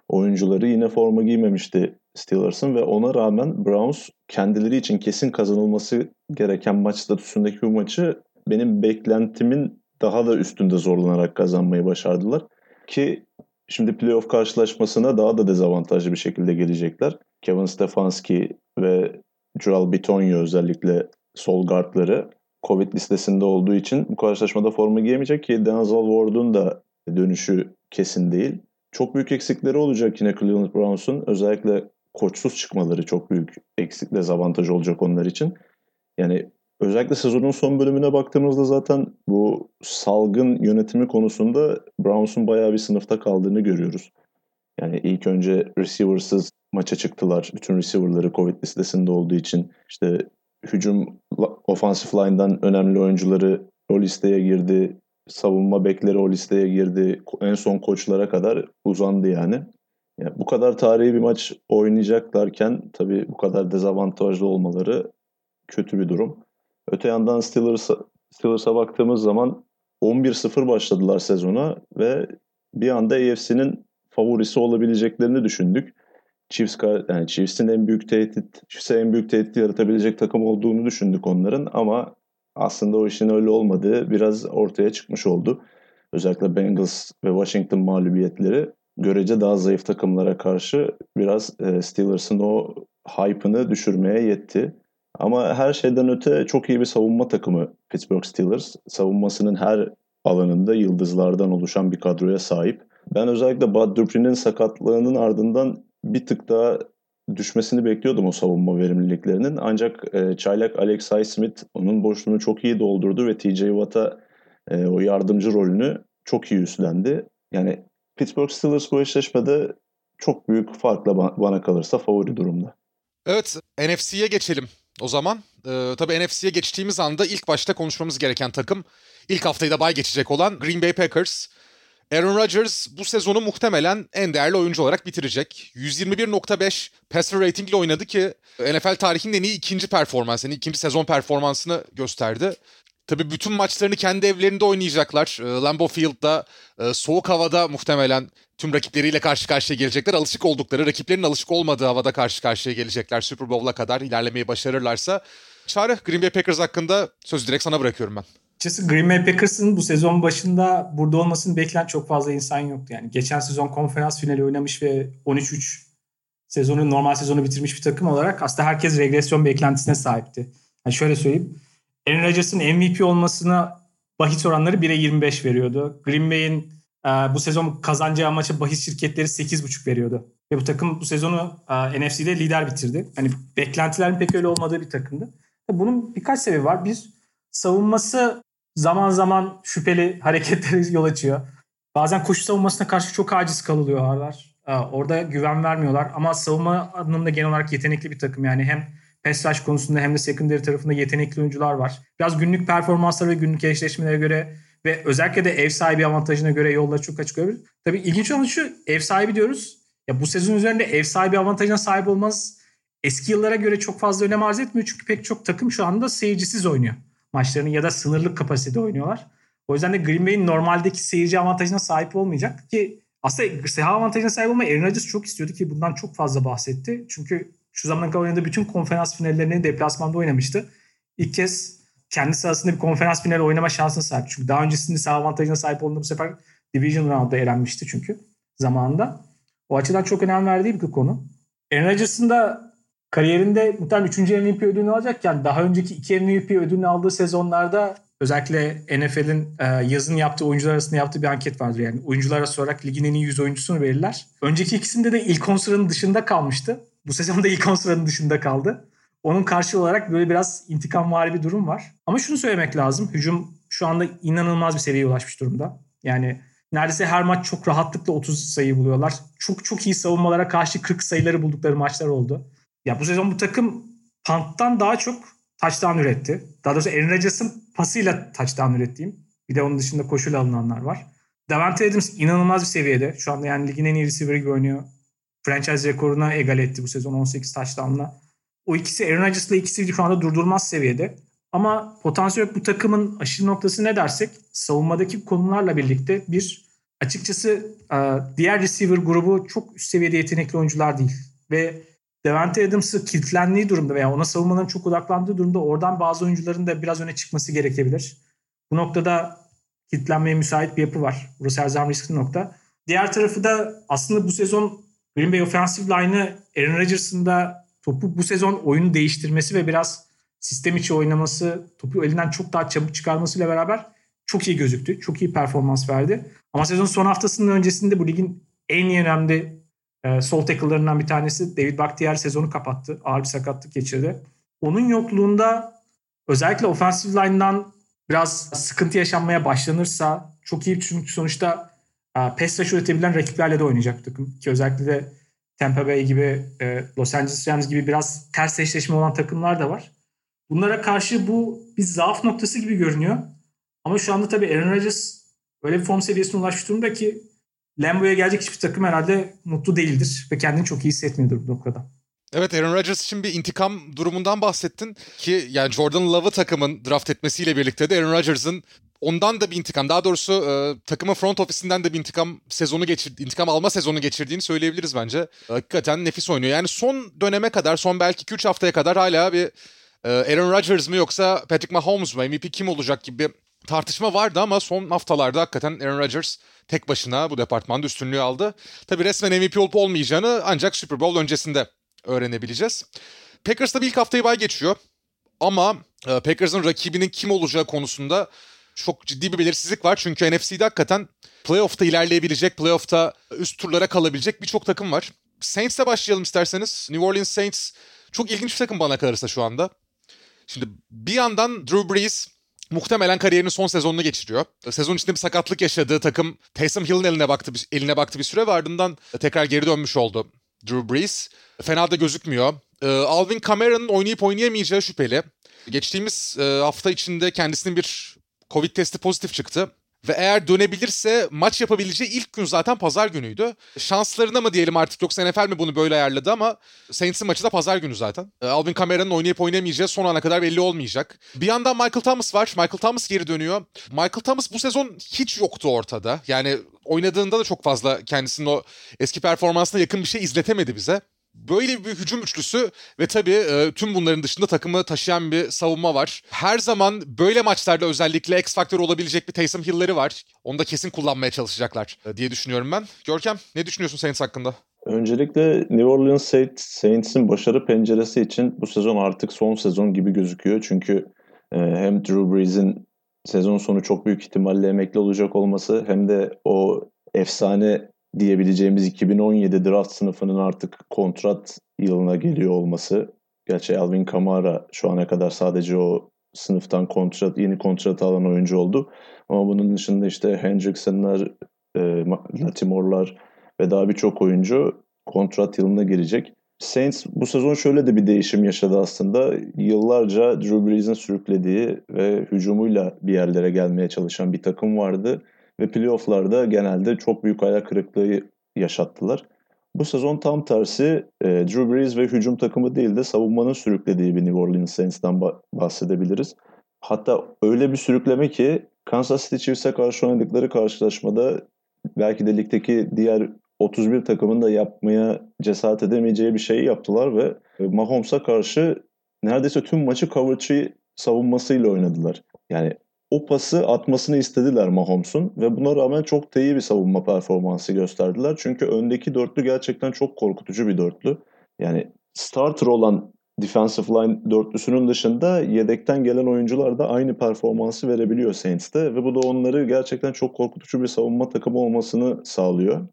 oyuncuları yine forma giymemişti Steelers'ın ve ona rağmen Browns kendileri için kesin kazanılması gereken maç statüsündeki bu maçı benim beklentimin daha da üstünde zorlanarak kazanmayı başardılar. Ki şimdi playoff karşılaşmasına daha da dezavantajlı bir şekilde gelecekler. Kevin Stefanski ve Joel Bitonio özellikle sol guardları Covid listesinde olduğu için bu karşılaşmada forma giyemeyecek ki Denzel Ward'un da dönüşü kesin değil. Çok büyük eksikleri olacak yine Cleveland Browns'un. Özellikle koçsuz çıkmaları çok büyük eksik, dezavantaj olacak onlar için. Yani özellikle sezonun son bölümüne baktığımızda zaten bu salgın yönetimi konusunda Browns'un bayağı bir sınıfta kaldığını görüyoruz. Yani ilk önce receiver'sız maça çıktılar. Bütün receiver'ları Covid listesinde olduğu için işte hücum offensive line'dan önemli oyuncuları o listeye girdi. Savunma bekleri o listeye girdi. En son koçlara kadar uzandı yani. Yani bu kadar tarihi bir maç oynayacaklarken tabii bu kadar dezavantajlı olmaları kötü bir durum. Öte yandan Steelers'a baktığımız zaman 11-0 başladılar sezona ve bir anda AFC'nin favorisi olabileceklerini düşündük. Chiefs'in en büyük tehdit yaratabilecek takım olduğunu düşündük onların ama aslında o işin öyle olmadığı biraz ortaya çıkmış oldu. Özellikle Bengals ve Washington mağlubiyetleri görece daha zayıf takımlara karşı biraz Steelers'ın o hype'ını düşürmeye yetti. Ama her şeyden öte çok iyi bir savunma takımı Pittsburgh Steelers. Savunmasının her alanında yıldızlardan oluşan bir kadroya sahip. Ben özellikle Bud Dupree'nin sakatlığının ardından bir tık daha düşmesini bekliyordum o savunma verimliliklerinin. Ancak çaylak Alex Smith onun boşluğunu çok iyi doldurdu ve TJ Watt'a o yardımcı rolünü çok iyi üstlendi. Yani Pittsburgh Steelers bu eşleşmede çok büyük farkla bana kalırsa favori durumda. Evet, NFC'ye geçelim. O zaman tabii NFC'ye geçtiğimiz anda ilk başta konuşmamız gereken takım, ilk haftayı da bay geçecek olan Green Bay Packers. Aaron Rodgers bu sezonu muhtemelen en değerli oyuncu olarak bitirecek. 121.5 passer ratingle oynadı ki NFL tarihinin en iyi ikinci performansı, yani ikinci sezon performansını gösterdi. Tabii bütün maçlarını kendi evlerinde oynayacaklar. Lambeau Field'da soğuk havada muhtemelen tüm rakipleriyle karşı karşıya gelecekler. Alışık oldukları, rakiplerin alışık olmadığı havada karşı karşıya gelecekler Super Bowl'a kadar ilerlemeyi başarırlarsa. Çağrı, Green Bay Packers hakkında sözü direkt sana bırakıyorum ben. Açıkçası Green Bay Packers'ın bu sezon başında burada olmasını bekleyen çok fazla insan yoktu. Yani geçen sezon konferans finali oynamış ve 13-3 sezonu, normal sezonu bitirmiş bir takım olarak aslında herkes regresyon beklentisine sahipti. Yani şöyle söyleyeyim. Aaron Rodgers'ın MVP olmasına bahis oranları 1'e 25 veriyordu. Green Bay'in bu sezon kazanacağı maça bahis şirketleri 8.5 veriyordu. Ve bu takım bu sezonu NFC'de lider bitirdi. Hani beklentilerin pek öyle olmadığı bir takımdı. Bunun birkaç sebebi var. Bir, savunması zaman zaman şüpheli hareketlere yol açıyor. Bazen koşu savunmasına karşı çok aciz kalıyorlar. Orada güven vermiyorlar. Ama savunma anlamında genel olarak yetenekli bir takım. Yani hem pass rush konusunda hem de secondary tarafında yetenekli oyuncular var. Biraz günlük performansları ve günlük eşleşmelere göre ve özellikle de ev sahibi avantajına göre yolları çok açık olabilir. Tabii ilginç olan şu, ev sahibi diyoruz. Ya bu sezon üzerinde ev sahibi avantajına sahip olmanız eski yıllara göre çok fazla önem arz etmiyor. Çünkü pek çok takım şu anda seyircisiz oynuyor maçlarını ya da sınırlı kapasitede oynuyorlar. O yüzden de Green Bay'in normaldeki seyirci avantajına sahip olmayacak ki aslında saha avantajına sahip olmayı Aaron Rodgers çok istiyordu ki bundan çok fazla bahsetti. Çünkü şu zamana kadar oynadığı bütün konferans finallerini deplasmanda oynamıştı. İlk kez kendi sahasında bir konferans finali oynama şansına sahip. Çünkü daha öncesinde saha avantajına sahip olduğunda bu sefer Division Round'da elenmişti çünkü zamanında. O açıdan çok önem verdiği bir konu. Aaron Rodgers'ın da kariyerinde muhtemelen 3. MVP ödülünü alacakken daha önceki 2 MVP ödülünü aldığı sezonlarda özellikle NFL'in yazın yaptığı oyuncular arasında yaptığı bir anket vardır. Yani oyunculara sorarak ligin en iyi 100 oyuncusunu verirler. Önceki ikisinde de ilk 10 sıranın dışında kalmıştı. Bu sezonda ilk 10 sıranın dışında kaldı. Onun karşılığı olarak böyle biraz intikamvari bir durum var. Ama şunu söylemek lazım. Hücum şu anda inanılmaz bir seviyeye ulaşmış durumda. Yani neredeyse her maç çok rahatlıkla 30 sayı buluyorlar. Çok çok iyi savunmalara karşı 40 sayıları buldukları maçlar oldu. Ya bu sezon bu takım punt'tan daha çok touchdown üretti. Daha doğrusu Aaron Rodgers'ın pasıyla touchdown ürettiğim. Bir de onun dışında koşuyla alınanlar var. Davante Adams inanılmaz bir seviyede. Şu anda yani ligin en iyi receiver'ı gibi oynuyor. Franchise rekoruna egal etti bu sezon 18 touchdown'la. O ikisi Aaron Rodgers'la ikisi şu anda durdurmaz seviyede. Ama potansiyel bu takımın aşırı noktası ne dersek savunmadaki konularla birlikte bir açıkçası diğer receiver grubu çok üst seviyede yetenekli oyuncular değil. Ve Davante Adams'ı kilitlendiği durumda veya ona savunmaların çok odaklandığı durumda oradan bazı oyuncuların da biraz öne çıkması gerekebilir. Bu noktada kilitlenmeye müsait bir yapı var. Burası her zaman riskli nokta. Diğer tarafı da aslında bu sezon Green Bay Offensive Line'ı Aaron Rodgers'ın da topu bu sezon oyunu değiştirmesi ve biraz sistem içi oynaması, topu elinden çok daha çabuk çıkarmasıyla beraber çok iyi gözüktü. Çok iyi performans verdi. Ama sezonun son haftasının öncesinde bu ligin en önemli sol tackle'larından bir tanesi David Bakhtiari sezonu kapattı. Ağır bir sakatlık geçirdi. Onun yokluğunda özellikle offensive line'dan biraz sıkıntı yaşanmaya başlanırsa çok iyi çünkü sonuçta pass rush üretebilen rakiplerle de oynayacak takım. Ki özellikle de Tampa Bay gibi Los Angeles Rams gibi biraz ters eşleşme olan takımlar da var. Bunlara karşı bu bir zaaf noktası gibi görünüyor. Ama şu anda tabii Aaron Rodgers öyle bir form seviyesine ulaşmış durumda ki Lambeau'ya gelecek hiçbir takım herhalde mutlu değildir ve kendini çok iyi hissetmiyordur bu noktada. Evet, Aaron Rodgers için bir intikam durumundan bahsettin ki yani Jordan Love'ı takımın draft etmesiyle birlikte de Aaron Rodgers'ın ondan da bir intikam, daha doğrusu takımın front ofisinden de bir intikam alma sezonu geçirdiğini söyleyebiliriz bence. Hakikaten nefis oynuyor. Yani son döneme kadar, son belki 2-3 haftaya kadar hala bir Aaron Rodgers mı yoksa Patrick Mahomes mu, MVP kim olacak gibi tartışma vardı ama son haftalarda hakikaten Aaron Rodgers tek başına bu departmanda üstünlüğü aldı. Tabii resmen MVP olup olmayacağını ancak Super Bowl öncesinde öğrenebileceğiz. Packers tabii ilk haftayı bay geçiyor ama Packers'ın rakibinin kim olacağı konusunda çok ciddi bir belirsizlik var. Çünkü NFC'de hakikaten playoff'ta ilerleyebilecek, playoff'ta üst turlara kalabilecek birçok takım var. Saints'le başlayalım isterseniz. New Orleans Saints çok ilginç bir takım bana kalırsa şu anda. Şimdi bir yandan Drew Brees muhtemelen kariyerinin son sezonunu geçiriyor. Sezon içinde bir sakatlık yaşadığı takım Taysom Hill'in eline baktı bir süre ve ardından tekrar geri dönmüş oldu Drew Brees. Fena da gözükmüyor. Alvin Kamara'nın oynayıp oynayamayacağı şüpheli. Geçtiğimiz hafta içinde kendisinin bir Covid testi pozitif çıktı. Ve eğer dönebilirse maç yapabileceği ilk gün zaten pazar günüydü. Şanslarına mı diyelim artık yoksa NFL mi bunu böyle ayarladı ama Saints'in maçı da pazar günü zaten. Alvin Kamara'nın oynayıp oynayamayacağı son ana kadar belli olmayacak. Bir yandan Michael Thomas var. Michael Thomas geri dönüyor. Michael Thomas bu sezon hiç yoktu ortada. Yani oynadığında da çok fazla kendisinin o eski performansına yakın bir şey izletemedi bize. Böyle bir hücum üçlüsü ve tabii tüm bunların dışında takımı taşıyan bir savunma var. Her zaman böyle maçlarda özellikle X faktör olabilecek bir Taysom Hill'leri var. Onu da kesin kullanmaya çalışacaklar diye düşünüyorum ben. Görkem, ne düşünüyorsun Saints hakkında? Öncelikle New Orleans Saints'in başarı penceresi için bu sezon artık son sezon gibi gözüküyor. Çünkü hem Drew Brees'in sezon sonu çok büyük ihtimalle emekli olacak olması hem de o efsane diyebileceğimiz 2017 draft sınıfının artık kontrat yılına geliyor olması. Gerçi Alvin Kamara şu ana kadar sadece o sınıftan yeni kontrat alan oyuncu oldu. Ama bunun dışında işte Hendrickson'lar, Lattimore'lar ve daha birçok oyuncu kontrat yılına girecek. Saints bu sezon şöyle de bir değişim yaşadı aslında. Yıllarca Drew Brees'in sürüklediği ve hücumuyla bir yerlere gelmeye çalışan bir takım vardı. Ve playoff'larda genelde çok büyük ayak kırıklığı yaşattılar. Bu sezon tam tersi Drew Brees ve hücum takımı değil de savunmanın sürüklediği bir New Orleans Saints'ten bahsedebiliriz. Hatta öyle bir sürükleme ki Kansas City Chiefs'e karşı oynadıkları karşılaşmada belki de ligdeki diğer 31 takımın da yapmaya cesaret edemeyeceği bir şeyi yaptılar ve Mahomes'a karşı neredeyse tüm maçı coverage savunmasıyla oynadılar. Yani o pası atmasını istediler Mahomes'un ve buna rağmen çok da iyi bir savunma performansı gösterdiler. Çünkü öndeki dörtlü gerçekten çok korkutucu bir dörtlü. Yani starter olan defensive line dörtlüsünün dışında yedekten gelen oyuncular da aynı performansı verebiliyor Saints'te ve bu da onları gerçekten çok korkutucu bir savunma takımı olmasını sağlıyor.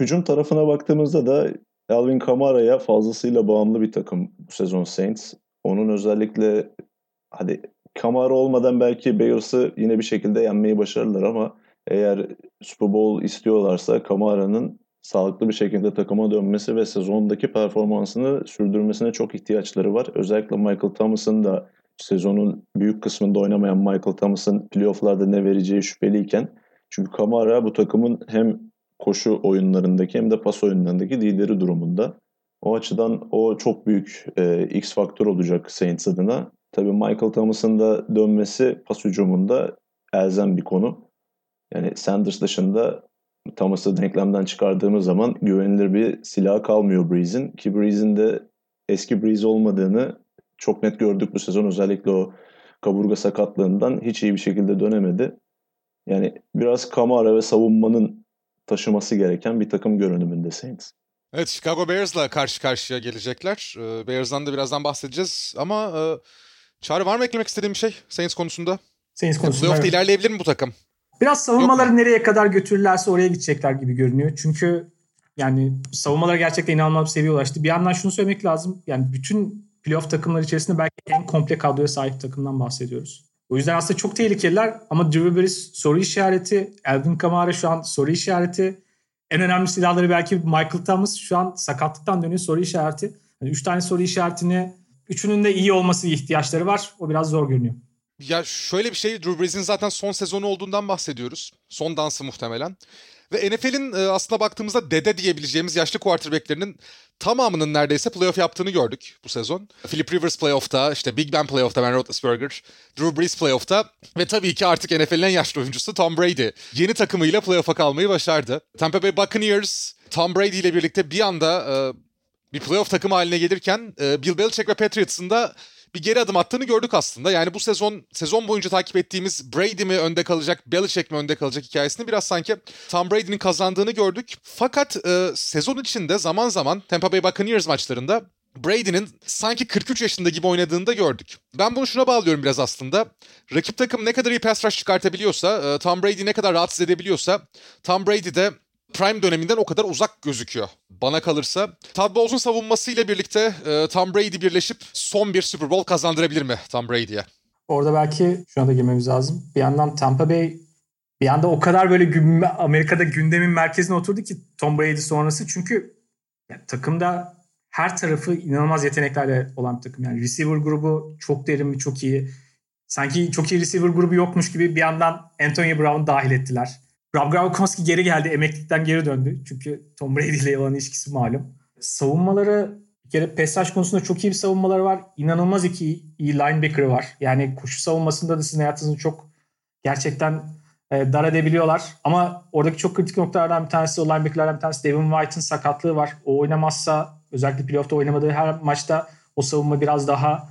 Hücum tarafına baktığımızda da Alvin Kamara'ya fazlasıyla bağımlı bir takım bu sezon Saints. Onun özellikle hadi Kamara olmadan belki Bears'ı yine bir şekilde yenmeyi başarırlar ama eğer Super Bowl istiyorlarsa Kamara'nın sağlıklı bir şekilde takıma dönmesi ve sezondaki performansını sürdürmesine çok ihtiyaçları var. Özellikle Michael Thomas'ın da sezonun büyük kısmında oynamayan Michael Thomas'ın playoff'larda ne vereceği şüpheliyken çünkü Kamara bu takımın hem koşu oyunlarındaki hem de pas oyunlarındaki lideri durumunda. O açıdan o çok büyük X faktör olacak Saints adına. Tabii Michael Thomas'ın da dönmesi pas hücumunda elzem bir konu. Yani Sanders dışında Thomas'ı denklemden çıkardığımız zaman güvenilir bir silah kalmıyor Breeze'in. Ki Breeze'in de eski Breeze olmadığını çok net gördük bu sezon. Özellikle o kaburga sakatlığından hiç iyi bir şekilde dönemedi. Yani biraz Kamara ve savunmanın taşıması gereken bir takım görünümünde Saints. Evet, Chicago Bears'la karşı karşıya gelecekler. Bears'dan da birazdan bahsedeceğiz ama Çağrı, var mı eklemek istediğim bir şey Saints konusunda? Saints konusunda playoff'ta ilerleyebilir mi bu takım? Biraz savunmaları nereye kadar götürürlerse oraya gidecekler gibi görünüyor. Çünkü yani savunmalar gerçekten inanılmaz bir seviyeye ulaştı. Bir yandan şunu söylemek lazım. Yani bütün playoff takımları içerisinde belki en komple kadroya sahip takımdan bahsediyoruz. O yüzden aslında çok tehlikeliler ama Drew Brees soru işareti, Alvin Kamara şu an soru işareti. En önemli silahları belki Michael Thomas şu an sakatlıktan dönüyor, soru işareti. Yani 3 tane soru işaretini, üçünün de iyi olması ihtiyaçları var. O biraz zor görünüyor. Ya şöyle bir şey, Drew Brees'in zaten son sezonu olduğundan bahsediyoruz. Son dansı muhtemelen. Ve NFL'in aslında baktığımızda dede diyebileceğimiz yaşlı quarterback'lerinin tamamının neredeyse playoff yaptığını gördük bu sezon. Philip Rivers playoff'ta, işte Big Ben playoff'ta, Ben Roethlisberger, Drew Brees playoff'ta ve tabii ki artık NFL'in en yaşlı oyuncusu Tom Brady yeni takımıyla playoff'a kalmayı başardı. Tampa Bay Buccaneers, Tom Brady ile birlikte bir anda bir playoff takımı haline gelirken Bill Belichick ve Patriots'ın da bir geri adım attığını gördük aslında. Yani bu sezon boyunca takip ettiğimiz Brady mi önde kalacak, Belichick mi önde kalacak hikayesini biraz sanki Tom Brady'nin kazandığını gördük. Fakat sezon içinde zaman zaman Tampa Bay Buccaneers maçlarında Brady'nin sanki 43 yaşında gibi oynadığını da gördük. Ben bunu şuna bağlıyorum biraz aslında. Rakip takım ne kadar iyi pass rush çıkartabiliyorsa, Tom Brady ne kadar rahatsız edebiliyorsa, Tom Brady de prime döneminden o kadar uzak gözüküyor bana kalırsa. Todd Bowles'un savunmasıyla birlikte Tom Brady birleşip son bir Super Bowl kazandırabilir mi Tom Brady'ye? Orada belki şuna da girmemiz lazım. Bir yandan Tampa Bay bir yanda o kadar böyle Amerika'da gündemin merkezine oturdu ki Tom Brady sonrası. Çünkü yani takımda her tarafı inanılmaz yeteneklerle olan bir takım. Yani receiver grubu çok derin ve çok iyi. Sanki çok iyi receiver grubu yokmuş gibi bir yandan Antonio Brown'u dahil ettiler. Rob Gronkowski geri geldi. Emeklilikten geri döndü. Çünkü Tom Brady ile olan ilişkisi malum. Savunmaları bir kere pass rush konusunda çok iyi bir savunmaları var. İnanılmaz iyi linebacker'ı var. Yani koşu savunmasında da sizin hayatınızı çok gerçekten dar edebiliyorlar. Ama oradaki çok kritik noktalardan bir tanesi, o linebacker'lardan bir tanesi Devin White'ın sakatlığı var. O oynamazsa Özellikle playoff'ta oynamadığı her maçta o savunma biraz daha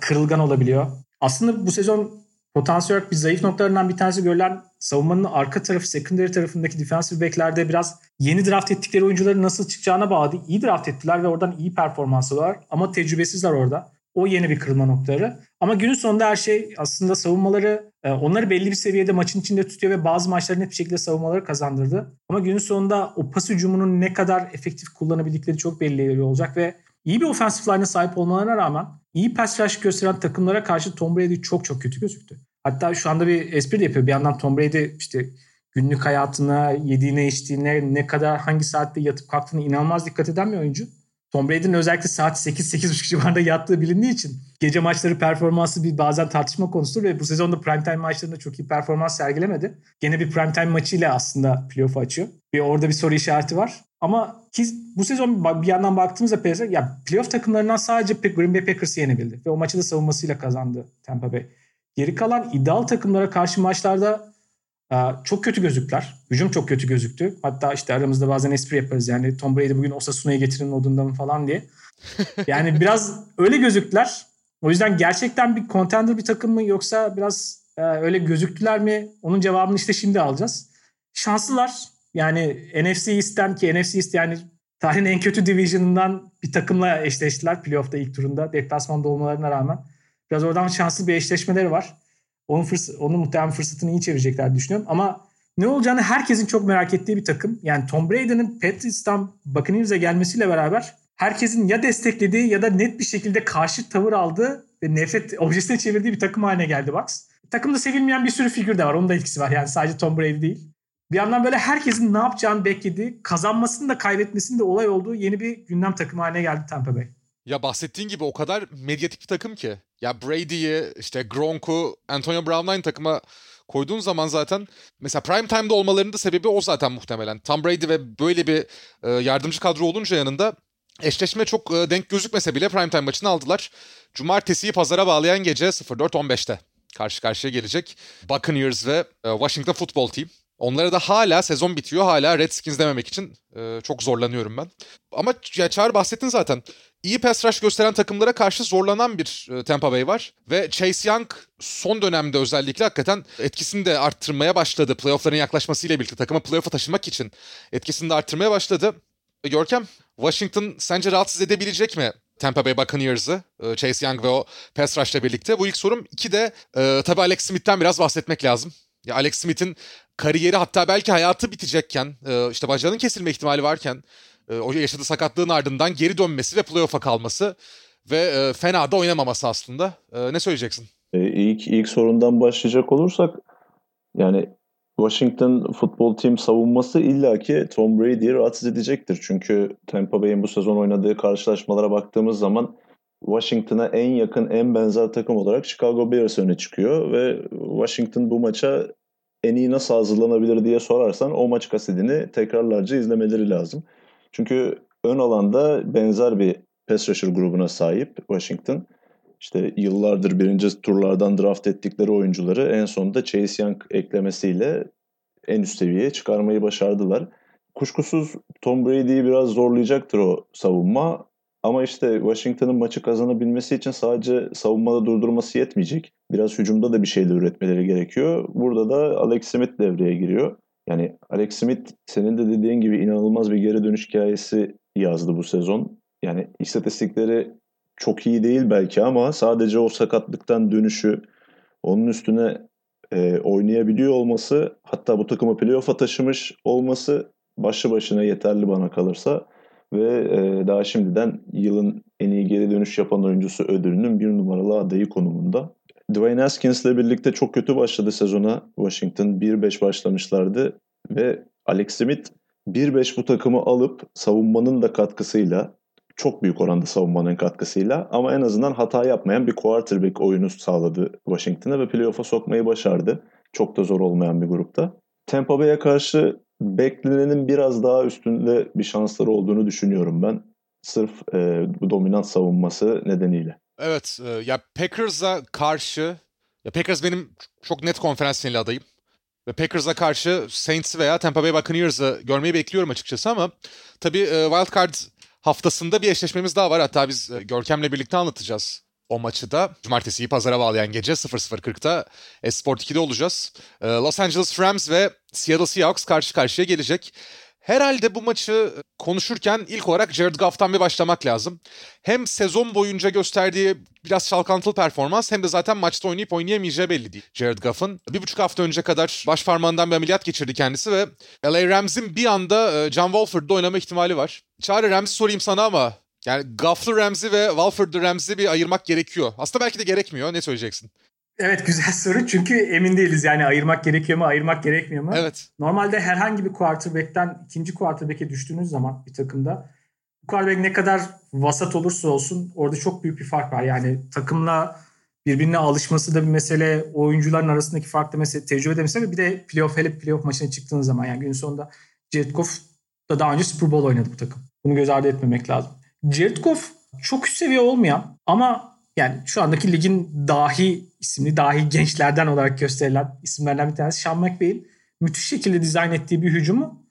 kırılgan olabiliyor. Aslında bu sezon potansiyel olarak bir zayıf noktalarından bir tanesi görülen savunmanın arka tarafı, secondary tarafındaki defensive back'lerde biraz yeni draft ettikleri oyuncuların nasıl çıkacağına bağlı. İyi draft ettiler ve oradan iyi performans var ama tecrübesizler orada. O yeni bir kırılma noktaları. Ama günün sonunda her şey aslında savunmaları, onları belli bir seviyede maçın içinde tutuyor ve bazı maçların hep bir şekilde savunmaları kazandırdı. Ama günün sonunda o pas hücumunu ne kadar efektif kullanabildikleri çok belli olacak ve iyi bir offensive line'e sahip olmalarına rağmen iyi pass rush gösteren takımlara karşı Tom Brady çok çok kötü gözüktü. Hatta şu anda bir espri de yapıyor. Bir yandan Tom Brady işte günlük hayatına, yediğine, içtiğine, ne kadar hangi saatte yatıp kalktığına inanılmaz dikkat eden bir oyuncu. Tom Brady'nin özellikle saat 8-8.30 civarında yattığı bilindiği için gece maçları performansı bir bazen tartışma konusudur ve bu sezonda primetime maçlarında çok iyi performans sergilemedi. Gene bir primetime maçıyla aslında playoff'u açıyor. Ve orada bir soru işareti var. Ama ki bu sezon bir yandan baktığımızda playoff takımlarından sadece Green Bay Packers'ı yenebildi. Ve o maçı da savunmasıyla kazandı Tampa Bay. Geri kalan iddialı takımlara karşı maçlarda çok kötü gözüktüler. Hücum çok kötü gözüktü. Hatta işte aramızda bazen espri yaparız yani Tom Brady bugün Osasuna'yı getirin odunda mı falan diye. Yani biraz öyle gözüktüler. O yüzden gerçekten bir contender bir takım mı yoksa biraz öyle gözüktüler mi? Onun cevabını işte şimdi alacağız. Şanslılar. Yani NFC East'ten yani tarihin en kötü division'ından bir takımla eşleştiler playoff'ta ilk turunda. Deplasmanda olmalarına rağmen. Biraz oradan şanslı bir eşleşmeleri var. Onun muhtemelen fırsatını iyi çevirecekler düşünüyorum. Ama ne olacağını herkesin çok merak ettiği bir takım. Yani Tom Brady'nin Patriots'tan Buccaneers'e gelmesiyle beraber herkesin ya desteklediği ya da net bir şekilde karşı tavır aldığı ve nefret objesine çevirdiği bir takım haline geldi Bucs. Takımda sevilmeyen bir sürü figür de var. Onun da etkisi var. Yani sadece Tom Brady değil. Bir yandan böyle herkesin ne yapacağını beklediği, kazanmasını da kaybetmesini de olay olduğu yeni bir gündem takımı haline geldi Tampa Bay. Ya bahsettiğin gibi o kadar medyatik bir takım ki. Ya Brady'yi, işte Gronk'u, Antonio Brown'u takıma koyduğun zaman zaten mesela prime time'da olmalarının da sebebi o zaten muhtemelen. Tom Brady ve böyle bir yardımcı kadro olunca yanında eşleşme çok denk gözükmese bile prime time maçını aldılar. Cumartesiyi pazara bağlayan gece 04:15'te karşı karşıya gelecek Buccaneers ve Washington Football Team. Onlara da hala sezon bitiyor. Hala Redskins dememek için çok zorlanıyorum ben. Ama ya Çağrı bahsettin zaten. İyi pass rush gösteren takımlara karşı zorlanan bir Tampa Bay var. Ve Chase Young son dönemde özellikle hakikaten etkisini de arttırmaya başladı. Playoff'ların yaklaşmasıyla birlikte takıma playoff'a taşınmak için etkisini de arttırmaya başladı. Görkem, Washington sence rahatsız edebilecek mi Tampa Bay Buccaneers'ı? Chase Young ve o pass rush'la birlikte. Bu ilk sorum. İki de tabii Alex Smith'ten biraz bahsetmek lazım. Ya Alex Smith'in kariyeri hatta belki hayatı bitecekken, işte bacağının kesilme ihtimali varken o yaşadığı sakatlığın ardından geri dönmesi ve playoff'a kalması ve fena da oynamaması aslında. Ne söyleyeceksin? İlk sorundan başlayacak olursak yani Washington Football Team savunması illaki Tom Brady'yi rahatsız edecektir. Çünkü Tampa Bay'in bu sezon oynadığı karşılaşmalara baktığımız zaman Washington'a en yakın, en benzer takım olarak Chicago Bears öne çıkıyor ve Washington bu maça en iyi nasıl hazırlanabilir diye sorarsan o maç kasetini tekrarlarca izlemeleri lazım. Çünkü ön alanda benzer bir pass rusher grubuna sahip Washington. İşte yıllardır birinci turlardan draft ettikleri oyuncuları en sonunda Chase Young eklemesiyle en üst seviyeye çıkarmayı başardılar. Kuşkusuz Tom Brady'yi biraz zorlayacaktır o savunma. Ama işte Washington'ın maçı kazanabilmesi için sadece savunmada durdurması yetmeyecek. Biraz hücumda da bir şeyler üretmeleri gerekiyor. Burada da Alex Smith devreye giriyor. Yani Alex Smith senin de dediğin gibi inanılmaz bir geri dönüş hikayesi yazdı bu sezon. Yani istatistikleri çok iyi değil belki ama sadece o sakatlıktan dönüşü, onun üstüne oynayabiliyor olması, hatta bu takımı playoff'a taşımış olması başlı başına yeterli bana kalırsa. Ve daha şimdiden yılın en iyi geri dönüş yapan oyuncusu ödülünün bir numaralı adayı konumunda. Dwayne Haskins'le birlikte çok kötü başladı sezona Washington. 1-5 başlamışlardı ve Alex Smith 1-5 bu takımı alıp savunmanın da katkısıyla, çok büyük oranda savunmanın katkısıyla ama en azından hata yapmayan bir quarterback oyunu sağladı Washington'a ve playoff'a sokmayı başardı. Çok da zor olmayan bir grupta. Tampa Bay'e karşı beklenenin biraz daha üstünde bir şansları olduğunu düşünüyorum ben. Sırf bu dominant savunması nedeniyle. Evet, ya Packers'a karşı, ya Packers benim çok net konferans finali adayım. Ve Packers'a karşı Saints'i veya Tampa Bay Buccaneers'ı görmeyi bekliyorum açıkçası ama tabii Wild Card haftasında bir eşleşmemiz daha var. Hatta biz Görkem'le birlikte anlatacağız o maçı da. Cumartesiyi pazara bağlayan gece 00.40'da Esport 2'de olacağız. Los Angeles Rams ve Seattle Seahawks karşı karşıya gelecek. Herhalde bu maçı konuşurken ilk olarak Jared Goff'tan bir başlamak lazım. Hem sezon boyunca gösterdiği biraz çalkantılı performans hem de zaten maçta oynayıp oynayamayacağı belli değil Jared Goff'ın. 1,5 hafta önce kadar baş parmağından bir ameliyat geçirdi kendisi ve LA Rams'in bir anda John Wolford'da oynama ihtimali var. Çağrı, Rams'i sorayım sana ama yani Goff'lu Rams'i ve Wolford'lu Rams'i bir ayırmak gerekiyor. Aslında belki de gerekmiyor. Ne söyleyeceksin? Evet, güzel soru çünkü emin değiliz yani ayırmak gerekiyor mu, ayırmak gerekmiyor mu? Evet. Normalde herhangi bir quarterback'ten ikinci quarterback'e düştüğünüz zaman bir takımda bu quarterback ne kadar vasat olursa olsun orada çok büyük bir fark var. Yani takımla birbirine alışması da bir mesele, oyuncuların arasındaki fark da mesele, tecrübe de mesele. Bir de playoff maçına çıktığınız zaman yani günün sonunda Jared Goff da daha önce Super Bowl oynadı bu takım. Bunu göz ardı etmemek lazım. Jared Goff çok üst seviye olmayan ama yani şu andaki ligin dahi gençlerden olarak gösterilen isimlerden bir tanesi Sean McVay'in müthiş şekilde dizayn ettiği bir hücumu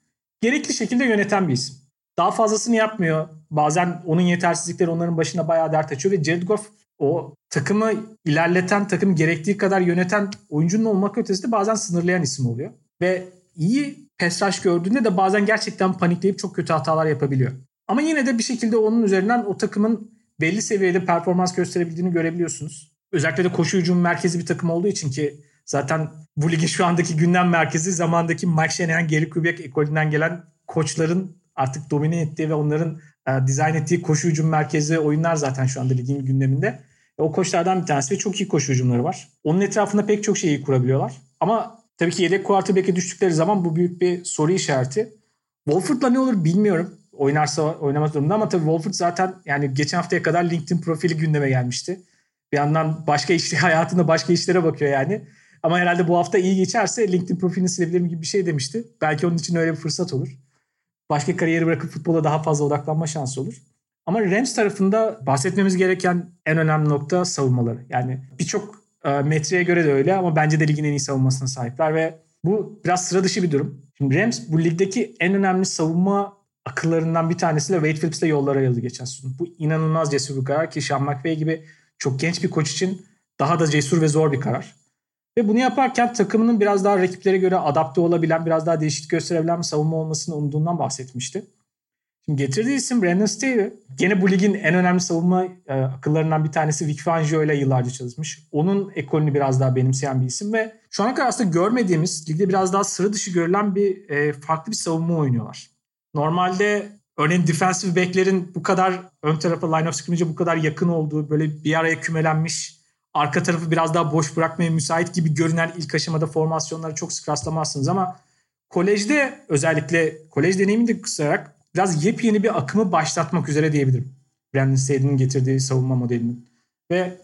gerekli şekilde yöneten bir isim. Daha fazlasını yapmıyor. Bazen onun yetersizlikleri onların başına bayağı dert açıyor ve Jared Goff o takımı ilerleten, takım gerektiği kadar yöneten oyuncunun olmak ötesinde bazen sınırlayan isim oluyor. Ve iyi pass rush gördüğünde de bazen gerçekten panikleyip çok kötü hatalar yapabiliyor. Ama yine de bir şekilde onun üzerinden o takımın belli seviyede performans gösterebildiğini görebiliyorsunuz. Özellikle de koşu hücum merkezi bir takım olduğu için ki zaten bu ligin şu andaki gündem merkezi zamandaki Mike Shanahan, Gary Kubiak ekolünden gelen koçların artık domine ettiği ve onların dizayn ettiği koşu hücum merkezi oyunlar zaten şu anda ligin gündeminde. O koçlardan bir tanesi ve çok iyi koşu hücumları var. Onun etrafında pek çok şeyi kurabiliyorlar. Ama tabii ki yedek quarterback'e düştükleri zaman bu büyük bir soru işareti. Wolford'la ne olur bilmiyorum. Oynarsa oynamaz durumda ama tabii Wolford zaten yani geçen haftaya kadar LinkedIn profili gündeme gelmişti. Bir yandan başka işli hayatında başka işlere bakıyor yani. Ama herhalde bu hafta iyi geçerse LinkedIn profilini silebilirim gibi bir şey demişti. Belki onun için öyle bir fırsat olur. Başka kariyeri bırakıp futbola daha fazla odaklanma şansı olur. Ama Rams tarafında bahsetmemiz gereken en önemli nokta savunmaları. Yani birçok metreye göre de öyle ama bence de ligin en iyi savunmasına sahipler ve bu biraz sıra dışı bir durum. Şimdi Rams bu ligdeki en önemli savunma akıllarından bir tanesiyle Wade Phillips'le yollar ayrıldı geçen sezon. Bu inanılmaz cesur bir karar ki Sean McVay gibi çok genç bir koç için daha da cesur ve zor bir karar. Ve bunu yaparken takımının biraz daha rakiplere göre adapte olabilen, biraz daha değişiklik gösterebilen bir savunma olmasını umduğundan bahsetmişti. Şimdi getirdiği isim Brandon Staley. Gene bu ligin en önemli savunma akıllarından bir tanesi Vic Fangio ile yıllarca çalışmış. Onun ekolünü biraz daha benimseyen bir isim ve şu ana kadar aslında görmediğimiz, ligde biraz daha sıra dışı görülen bir farklı bir savunma oynuyorlar. Normalde örneğin defensive back'lerin bu kadar ön tarafa line of scrimmage'e bu kadar yakın olduğu böyle bir araya kümelenmiş arka tarafı biraz daha boş bırakmaya müsait gibi görünen ilk aşamada formasyonları çok sık rastlamazsınız ama kolejde özellikle kolej deneyimini de kısarak biraz yepyeni bir akımı başlatmak üzere diyebilirim. Brandon Staley'nin getirdiği savunma modelinin ve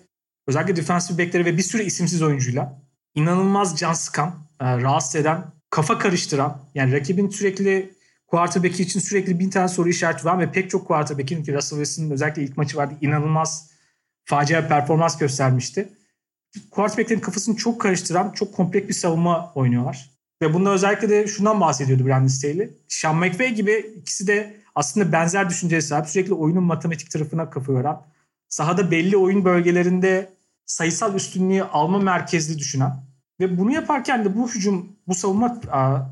özellikle defensive back'leri ve bir sürü isimsiz oyuncuyla inanılmaz can sıkan, rahatsız eden, kafa karıştıran yani rakibin sürekli quarterback'i için sürekli bin tane soru işareti var ve pek çok quarterback'in ki Russell Wilson'ın özellikle ilk maçı vardı inanılmaz facia performans göstermişti. Quarterback'lerin kafasını çok karıştıran çok kompleks bir savunma oynuyorlar. Ve bunda özellikle de şundan bahsediyordu Brandon Staley. Sean McVay gibi ikisi de aslında benzer düşünceye sahip sürekli oyunun matematik tarafına kafa yoran, sahada belli oyun bölgelerinde sayısal üstünlüğü alma merkezli düşünen ve bunu yaparken de bu hücum, bu savunma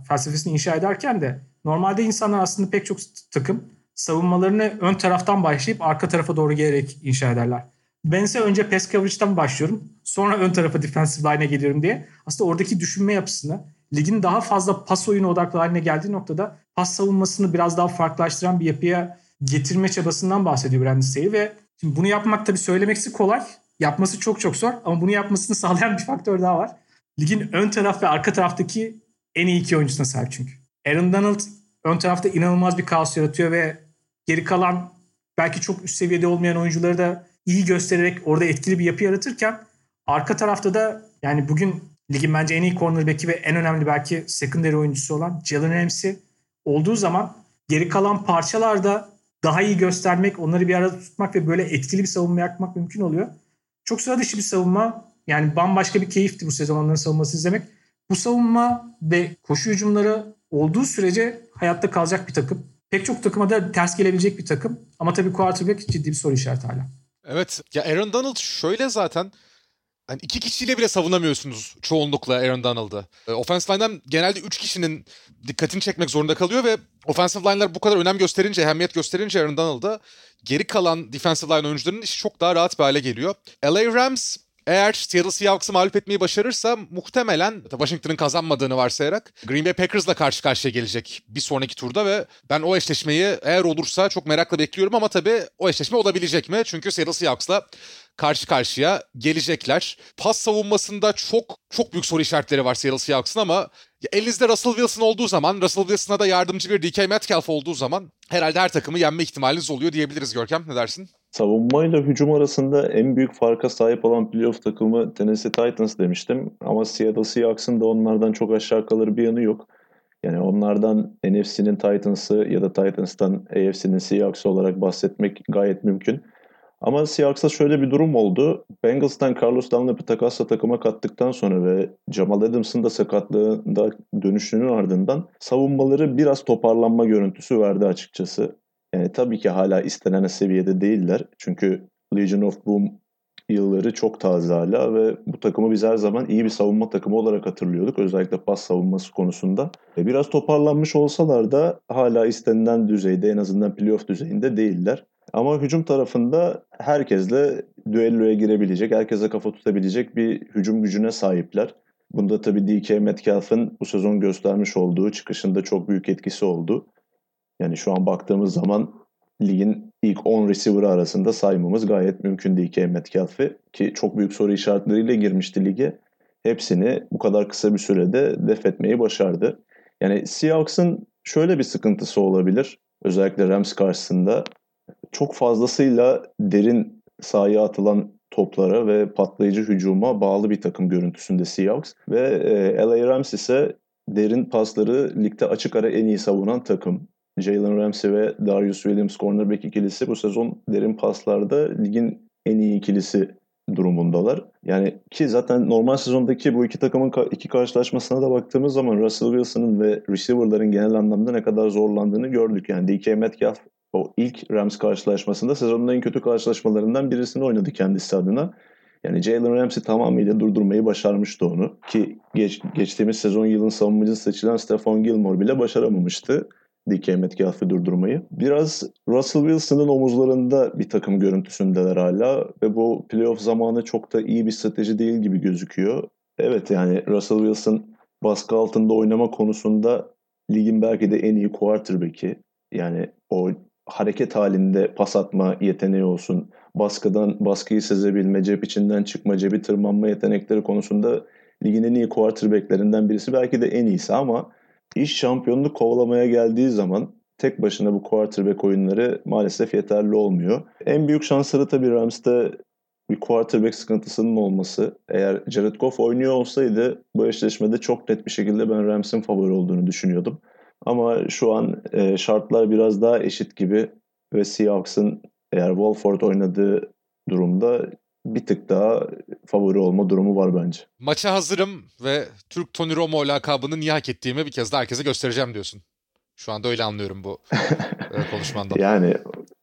felsefesini inşa ederken de normalde insanlar aslında pek çok takım savunmalarını ön taraftan başlayıp arka tarafa doğru gelerek inşa ederler. Ben ise önce pass coverage'dan başlıyorum. Sonra ön tarafa defensive line'e geliyorum diye. Aslında oradaki düşünme yapısını, ligin daha fazla pas oyunu odaklı haline geldiği noktada pas savunmasını biraz daha farklılaştıran bir yapıya getirme çabasından bahsediyor Brandon Staley. Ve şimdi bunu yapmak tabii söylemesi kolay. Yapması çok zor ama bunu yapmasını sağlayan bir faktör daha var. Ligin ön taraf ve arka taraftaki en iyi iki oyuncusuna sahip çünkü. Aaron Donald ön tarafta inanılmaz bir kaos yaratıyor ve geri kalan belki çok üst seviyede olmayan oyuncuları da iyi göstererek orada etkili bir yapı yaratırken arka tarafta da yani bugün ligin bence en iyi cornerback'i ve en önemli belki secondary oyuncusu olan Jalen Ramsey olduğu zaman geri kalan parçalarda daha iyi göstermek, onları bir arada tutmak ve böyle etkili bir savunma yapmak mümkün oluyor. Çok sıra dışı bir savunma. Yani bambaşka bir keyifti bu sezon onların savunması izlemek. Bu savunma ve koşu hücumları olduğu sürece hayatta kalacak bir takım. pek çok takıma da ters gelebilecek bir takım. Ama tabii quarterback ciddi bir soru işareti hala. Evet. Ya Aaron Donald şöyle zaten hani iki kişiyle bile savunamıyorsunuz çoğunlukla Aaron Donald'ı. Offensive line'den genelde üç kişinin dikkatini çekmek zorunda kalıyor ve offensive line'lar bu kadar önem gösterince, ehemmiyet gösterince Aaron Donald'a geri kalan defensive line oyuncularının işi çok daha rahat bir hale geliyor. LA Rams eğer Seattle Seahawks'ı mağlup etmeyi başarırsa muhtemelen Washington'ın kazanmadığını varsayarak Green Bay Packers'la karşı karşıya gelecek bir sonraki turda ve ben o eşleşmeyi eğer olursa çok merakla bekliyorum ama tabii o eşleşme olabilecek mi? Çünkü Seattle Seahawks'la karşı karşıya gelecekler. Pas savunmasında çok büyük soru işaretleri var Seattle Seahawks'ın ama elinizde Russell Wilson olduğu zaman, Russell Wilson'a da yardımcı bir DK Metcalf olduğu zaman herhalde her takımı yenme ihtimaliniz oluyor diyebiliriz Görkem. Ne dersin? Savunmayla hücum arasında en büyük farka sahip olan playoff takımı Tennessee Titans demiştim. Ama Seattle Seahawks'ın da onlardan çok aşağı kalır bir yanı yok. Yani onlardan NFC'nin Titans'ı ya da Titans'tan AFC'nin Seahawks'ı olarak bahsetmek gayet mümkün. Ama Seahawks'ta şöyle bir durum oldu. Bengals'tan Carlos Dunlap'ı takasla takıma kattıktan sonra ve Jamal Adams'ın da sakatlığında dönüşünün ardından savunmaları biraz toparlanma görüntüsü verdi açıkçası. Yani tabii ki hala istenen seviyede değiller. Çünkü Legion of Boom yılları çok taze hala ve bu takımı biz her zaman iyi bir savunma takımı olarak hatırlıyorduk. Özellikle pas savunması konusunda. Biraz toparlanmış olsalar da hala istenilen düzeyde, en azından playoff düzeyinde değiller. Ama hücum tarafında herkesle düelloya girebilecek, herkese kafa tutabilecek bir hücum gücüne sahipler. Bunda tabii DK Metcalf'ın bu sezon göstermiş olduğu çıkışında çok büyük etkisi oldu. Yani şu an baktığımız zaman ligin ilk 10 receiver'ı arasında saymamız gayet mümkün DK Metcalf'ı ki çok büyük soru işaretleriyle girmişti lige. Hepsini bu kadar kısa bir sürede def etmeyi başardı. Yani Seahawks'ın şöyle bir sıkıntısı olabilir. Özellikle Rams karşısında çok fazlasıyla derin sahaya atılan toplara ve patlayıcı hücuma bağlı bir takım görüntüsünde Seahawks. Ve LA Rams ise derin pasları ligde açık ara en iyi savunan takım. Jalen Ramsey ve Darius Williams cornerback ikilisi bu sezon derin paslarda ligin en iyi ikilisi durumundalar. Yani ki zaten normal sezondaki bu iki takımın iki karşılaşmasına da baktığımız zaman Russell Wilson'ın ve receiver'ların genel anlamda ne kadar zorlandığını gördük. Yani DK Metcalf o ilk Rams karşılaşmasında sezonun en kötü karşılaşmalarından birisini oynadı kendisi adına. Yani Jalen Ramsey tamamıyla durdurmayı başarmıştı onu. Ki geçtiğimiz sezon yılın savunmacısı seçilen Stephon Gilmore bile başaramamıştı DK Metcalf'ı durdurmayı. Biraz Russell Wilson'ın omuzlarında bir takım görüntüsündeler hala ve bu playoff zamanı çok da iyi bir strateji değil gibi gözüküyor. Evet yani Russell Wilson baskı altında oynama konusunda ligin belki de en iyi quarterback'i. Yani o hareket halinde pas atma yeteneği olsun, baskıyı sezebilme, cep içinden çıkma, cebi tırmanma yetenekleri konusunda ligin en iyi quarterback'lerinden birisi, belki de en iyisi ama İş şampiyonluk kovalamaya geldiği zaman tek başına bu quarterback oyunları maalesef yeterli olmuyor. En büyük şansları tabii Rams'te bir quarterback sıkıntısının olması. Eğer Jared Goff oynuyor olsaydı bu eşleşmede çok net bir şekilde ben Rams'in favori olduğunu düşünüyordum. Ama şu an şartlar biraz daha eşit gibi ve Seahawks'ın eğer Wolford oynadığı durumda bir tık daha favori olma durumu var bence. Maça hazırım ve Türk Tony Romo lakabını niye hak ettiğimi bir kez daha herkese göstereceğim diyorsun. Şu anda öyle anlıyorum bu konuşmandan. Yani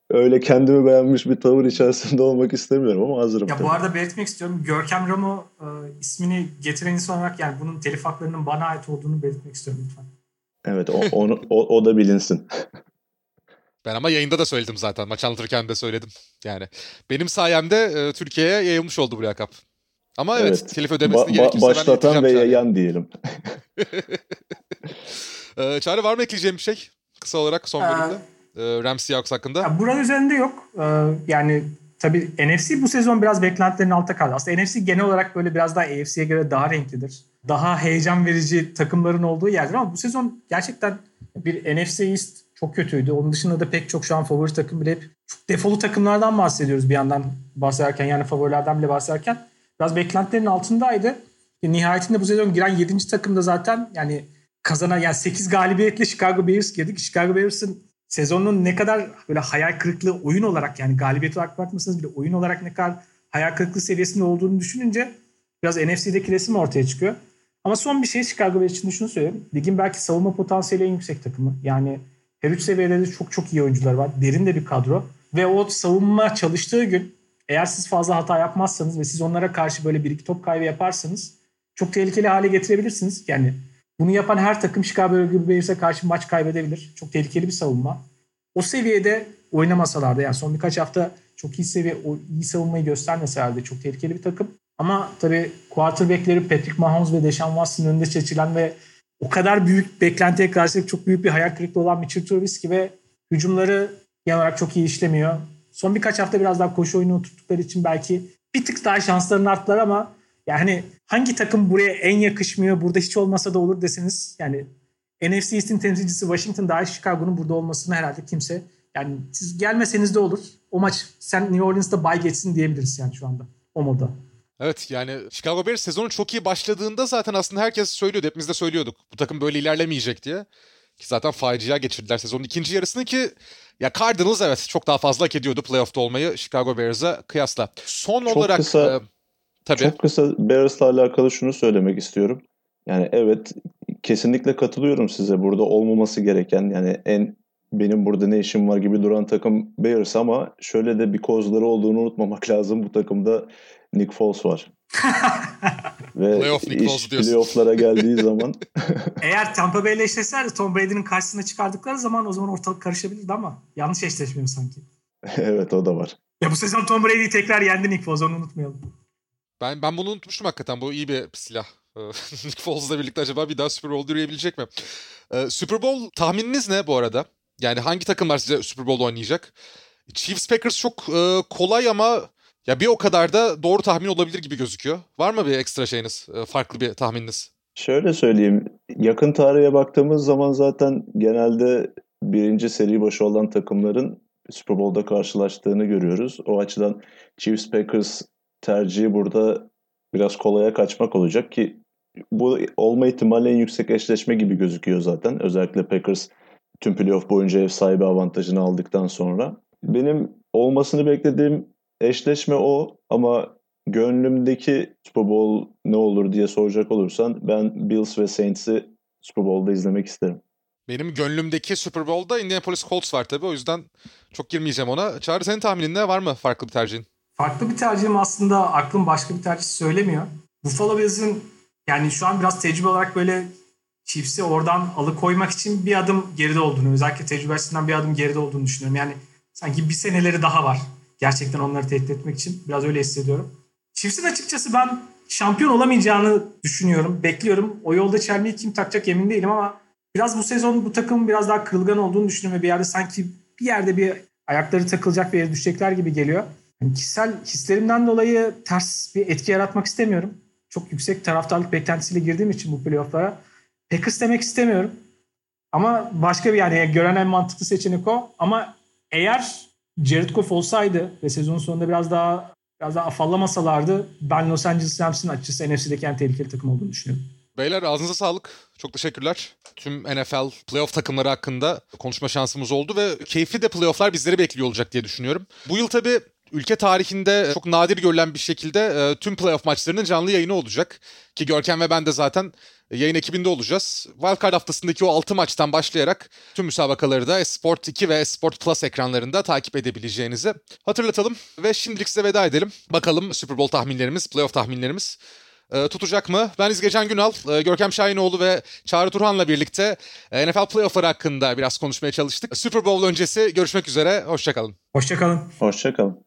öyle kendimi beğenmiş bir tavır içerisinde olmak istemiyorum ama hazırım. Ya tabii. Bu arada belirtmek istiyorum. Görkem Romo ismini getiren insan olarak yani bunun telif haklarının bana ait olduğunu belirtmek istiyorum lütfen. Evet o da bilinsin. Ben ama yayında da söyledim zaten. Maç anlatırken de söyledim. Yani benim sayemde Türkiye'ye yayılmış oldu bu lakap. Ama evet telif ödemesini gerekirse başlatan ve yayan diyelim. Çağrı var mı ekleyeceğim bir şey? Kısa olarak son bölümde. Rams Seahawks hakkında. Buranın üzerinde yok. Yani tabii NFC bu sezon biraz beklentilerin altta kaldı. Aslında NFC genel olarak böyle biraz daha AFC'ye göre daha renklidir. Daha heyecan verici takımların olduğu yerdir. Ama bu sezon gerçekten bir NFC East çok kötüydü. Onun dışında da pek çok şu an favori takım bile hep defolu takımlardan bahsediyoruz bir yandan bahsederken. Yani favorilerden bile bahsederken. Biraz beklentilerin altındaydı. Nihayetinde bu sezon giren 7. takımda zaten yani kazanan yani 8 galibiyetle Chicago Bears girdik. Chicago Bears'ın sezonun ne kadar böyle hayal kırıklığı oyun olarak yani galibiyet olarak bakmasanız bile oyun olarak ne kadar hayal kırıklığı seviyesinde olduğunu düşününce biraz NFC'deki resim ortaya çıkıyor. Ama son bir şey Chicago Bears için şunu söyleyeyim. Ligin belki savunma potansiyeli en yüksek takımı. Yani Her üç seviyede çok çok iyi oyuncular var. Derin de bir kadro. Ve o savunma çalıştığı gün eğer siz fazla hata yapmazsanız ve siz onlara karşı böyle bir iki top kaybı yaparsanız çok tehlikeli hale getirebilirsiniz. Yani bunu yapan her takım Chicago Bears'e karşı maç kaybedebilir. Çok tehlikeli bir savunma. O seviyede oynamasalar da yani son birkaç hafta çok iyi seviye, iyi savunmayı göstermeseler de çok tehlikeli bir takım. Ama tabii quarterback'leri Patrick Mahomes ve Deshaun Watson'ın önünde seçilen ve o kadar büyük beklentiye karşılık çok büyük bir hayal kırıklığı olan Mitchell Trubisky ve hücumları genel olarak çok iyi işlemiyor. Son birkaç hafta biraz daha koşu oyunu oturttukları için belki bir tık daha şanslarını arttılar ama yani hangi takım buraya en yakışmıyor, burada hiç olmasa da olur deseniz yani NFC East'in temsilcisi Washington dahil Chicago'nun burada olmasını herhalde kimse, yani siz gelmeseniz de olur. O maç sen New Orleans'da bay geçsin diyebiliriz yani şu anda o moda. Evet yani Chicago Bears sezonu çok iyi başladığında zaten aslında herkes söylüyordu. Hepimiz de söylüyorduk. Bu takım böyle ilerlemeyecek diye. Ki zaten facia geçirdiler sezonun ikinci yarısını ki ya Cardinals evet çok daha fazla hak ediyordu playoff'ta olmayı Chicago Bears'a kıyasla. Son çok olarak kısa, tabii. Çok kısa Bears'la alakalı şunu söylemek istiyorum. Yani evet kesinlikle katılıyorum size. Burada olmaması gereken yani en benim burada ne işim var gibi duran takım Bears ama şöyle de bir kozları olduğunu unutmamak lazım bu takımda. Nick Foles var. Ve playoff Nick Foles diyorsun. Playoff'lara geldiği zaman. Eğer Tampa Bay'le eşleşseler de Tom Brady'nin karşısına çıkardıkları zaman o zaman ortalık karışabilirdi ama yanlış eşleşmiyor sanki. Evet o da var. Ya bu sezon Tom Brady'yi tekrar yendi Nick Foles, onu unutmayalım. Ben bunu unutmuştum hakikaten. Bu iyi bir silah. Nick Foles'la birlikte acaba bir daha Super Bowl yürüyebilecek mi? Super Bowl tahmininiz ne bu arada? Yani hangi takımlar size Super Bowl oynayacak? Chiefs Packers çok kolay ama ya bir o kadar da doğru tahmin olabilir gibi gözüküyor. Var mı bir ekstra şeyiniz, farklı bir tahmininiz? Şöyle söyleyeyim, yakın tarihe baktığımız zaman zaten genelde birinci seri başı olan takımların Super Bowl'da karşılaştığını görüyoruz. O açıdan Chiefs-Packers tercihi burada biraz kolaya kaçmak olacak ki bu olma ihtimali en yüksek eşleşme gibi gözüküyor zaten. Özellikle Packers tüm playoff boyunca ev sahibi avantajını aldıktan sonra. Benim olmasını beklediğim eşleşme o ama gönlümdeki Super Bowl ne olur diye soracak olursan ben Bills ve Saints'i Super Bowl'da izlemek isterim. Benim gönlümdeki Super Bowl'da Indianapolis Colts var tabii, o yüzden çok girmeyeceğim ona. Çağrı senin tahminin ne, var mı farklı bir tercihin? Farklı bir tercihim aslında aklım başka bir tercih söylemiyor. Buffalo Bills'in yani şu an biraz tecrübe olarak böyle Chiefs'i oradan alıkoymak için bir adım geride olduğunu, özellikle tecrübesinden bir adım geride olduğunu düşünüyorum. Yani sanki bir seneleri daha var. Gerçekten onları tehdit etmek için biraz öyle hissediyorum. Chiefs'in açıkçası ben şampiyon olamayacağını düşünüyorum. Bekliyorum. O yolda çelmeyi kim takacak emin değilim ama biraz bu sezon bu takımın biraz daha kırılgan olduğunu düşünüyorum ve bir yerde sanki bir yerde bir ayakları takılacak bir yere düşecekler gibi geliyor. Yani kişisel hislerimden dolayı ters bir etki yaratmak istemiyorum. Çok yüksek taraftarlık beklentisiyle girdiğim için bu playoff'lara Packers demek istemiyorum. Ama başka bir yani gören en mantıklı seçenek o. Ama eğer Jared Goff olsaydı ve sezonun sonunda biraz daha afallamasalardı ben Los Angeles Rams'ın açıkçası NFC'deki en tehlikeli takım olduğunu düşünüyorum. Beyler ağzınıza sağlık. Çok teşekkürler. Tüm NFL playoff takımları hakkında konuşma şansımız oldu ve keyifli de playofflar bizleri bekliyor olacak diye düşünüyorum. Bu yıl tabii ülke tarihinde çok nadir görülen bir şekilde tüm playoff maçlarının canlı yayını olacak. Ki Görkem ve ben de zaten yayın ekibinde olacağız. Wildcard haftasındaki o 6 maçtan başlayarak tüm müsabakaları da Esport 2 ve Esport Plus ekranlarında takip edebileceğinizi hatırlatalım. Ve şimdilik size veda edelim. Bakalım Super Bowl tahminlerimiz, playoff tahminlerimiz tutacak mı? Ben İzgecan Günal, Görkem Şahinoğlu ve Çağrı Turhan'la birlikte NFL playoff'ları hakkında biraz konuşmaya çalıştık. Super Bowl öncesi görüşmek üzere. Hoşçakalın. Hoşçakalın. Hoşçakalın.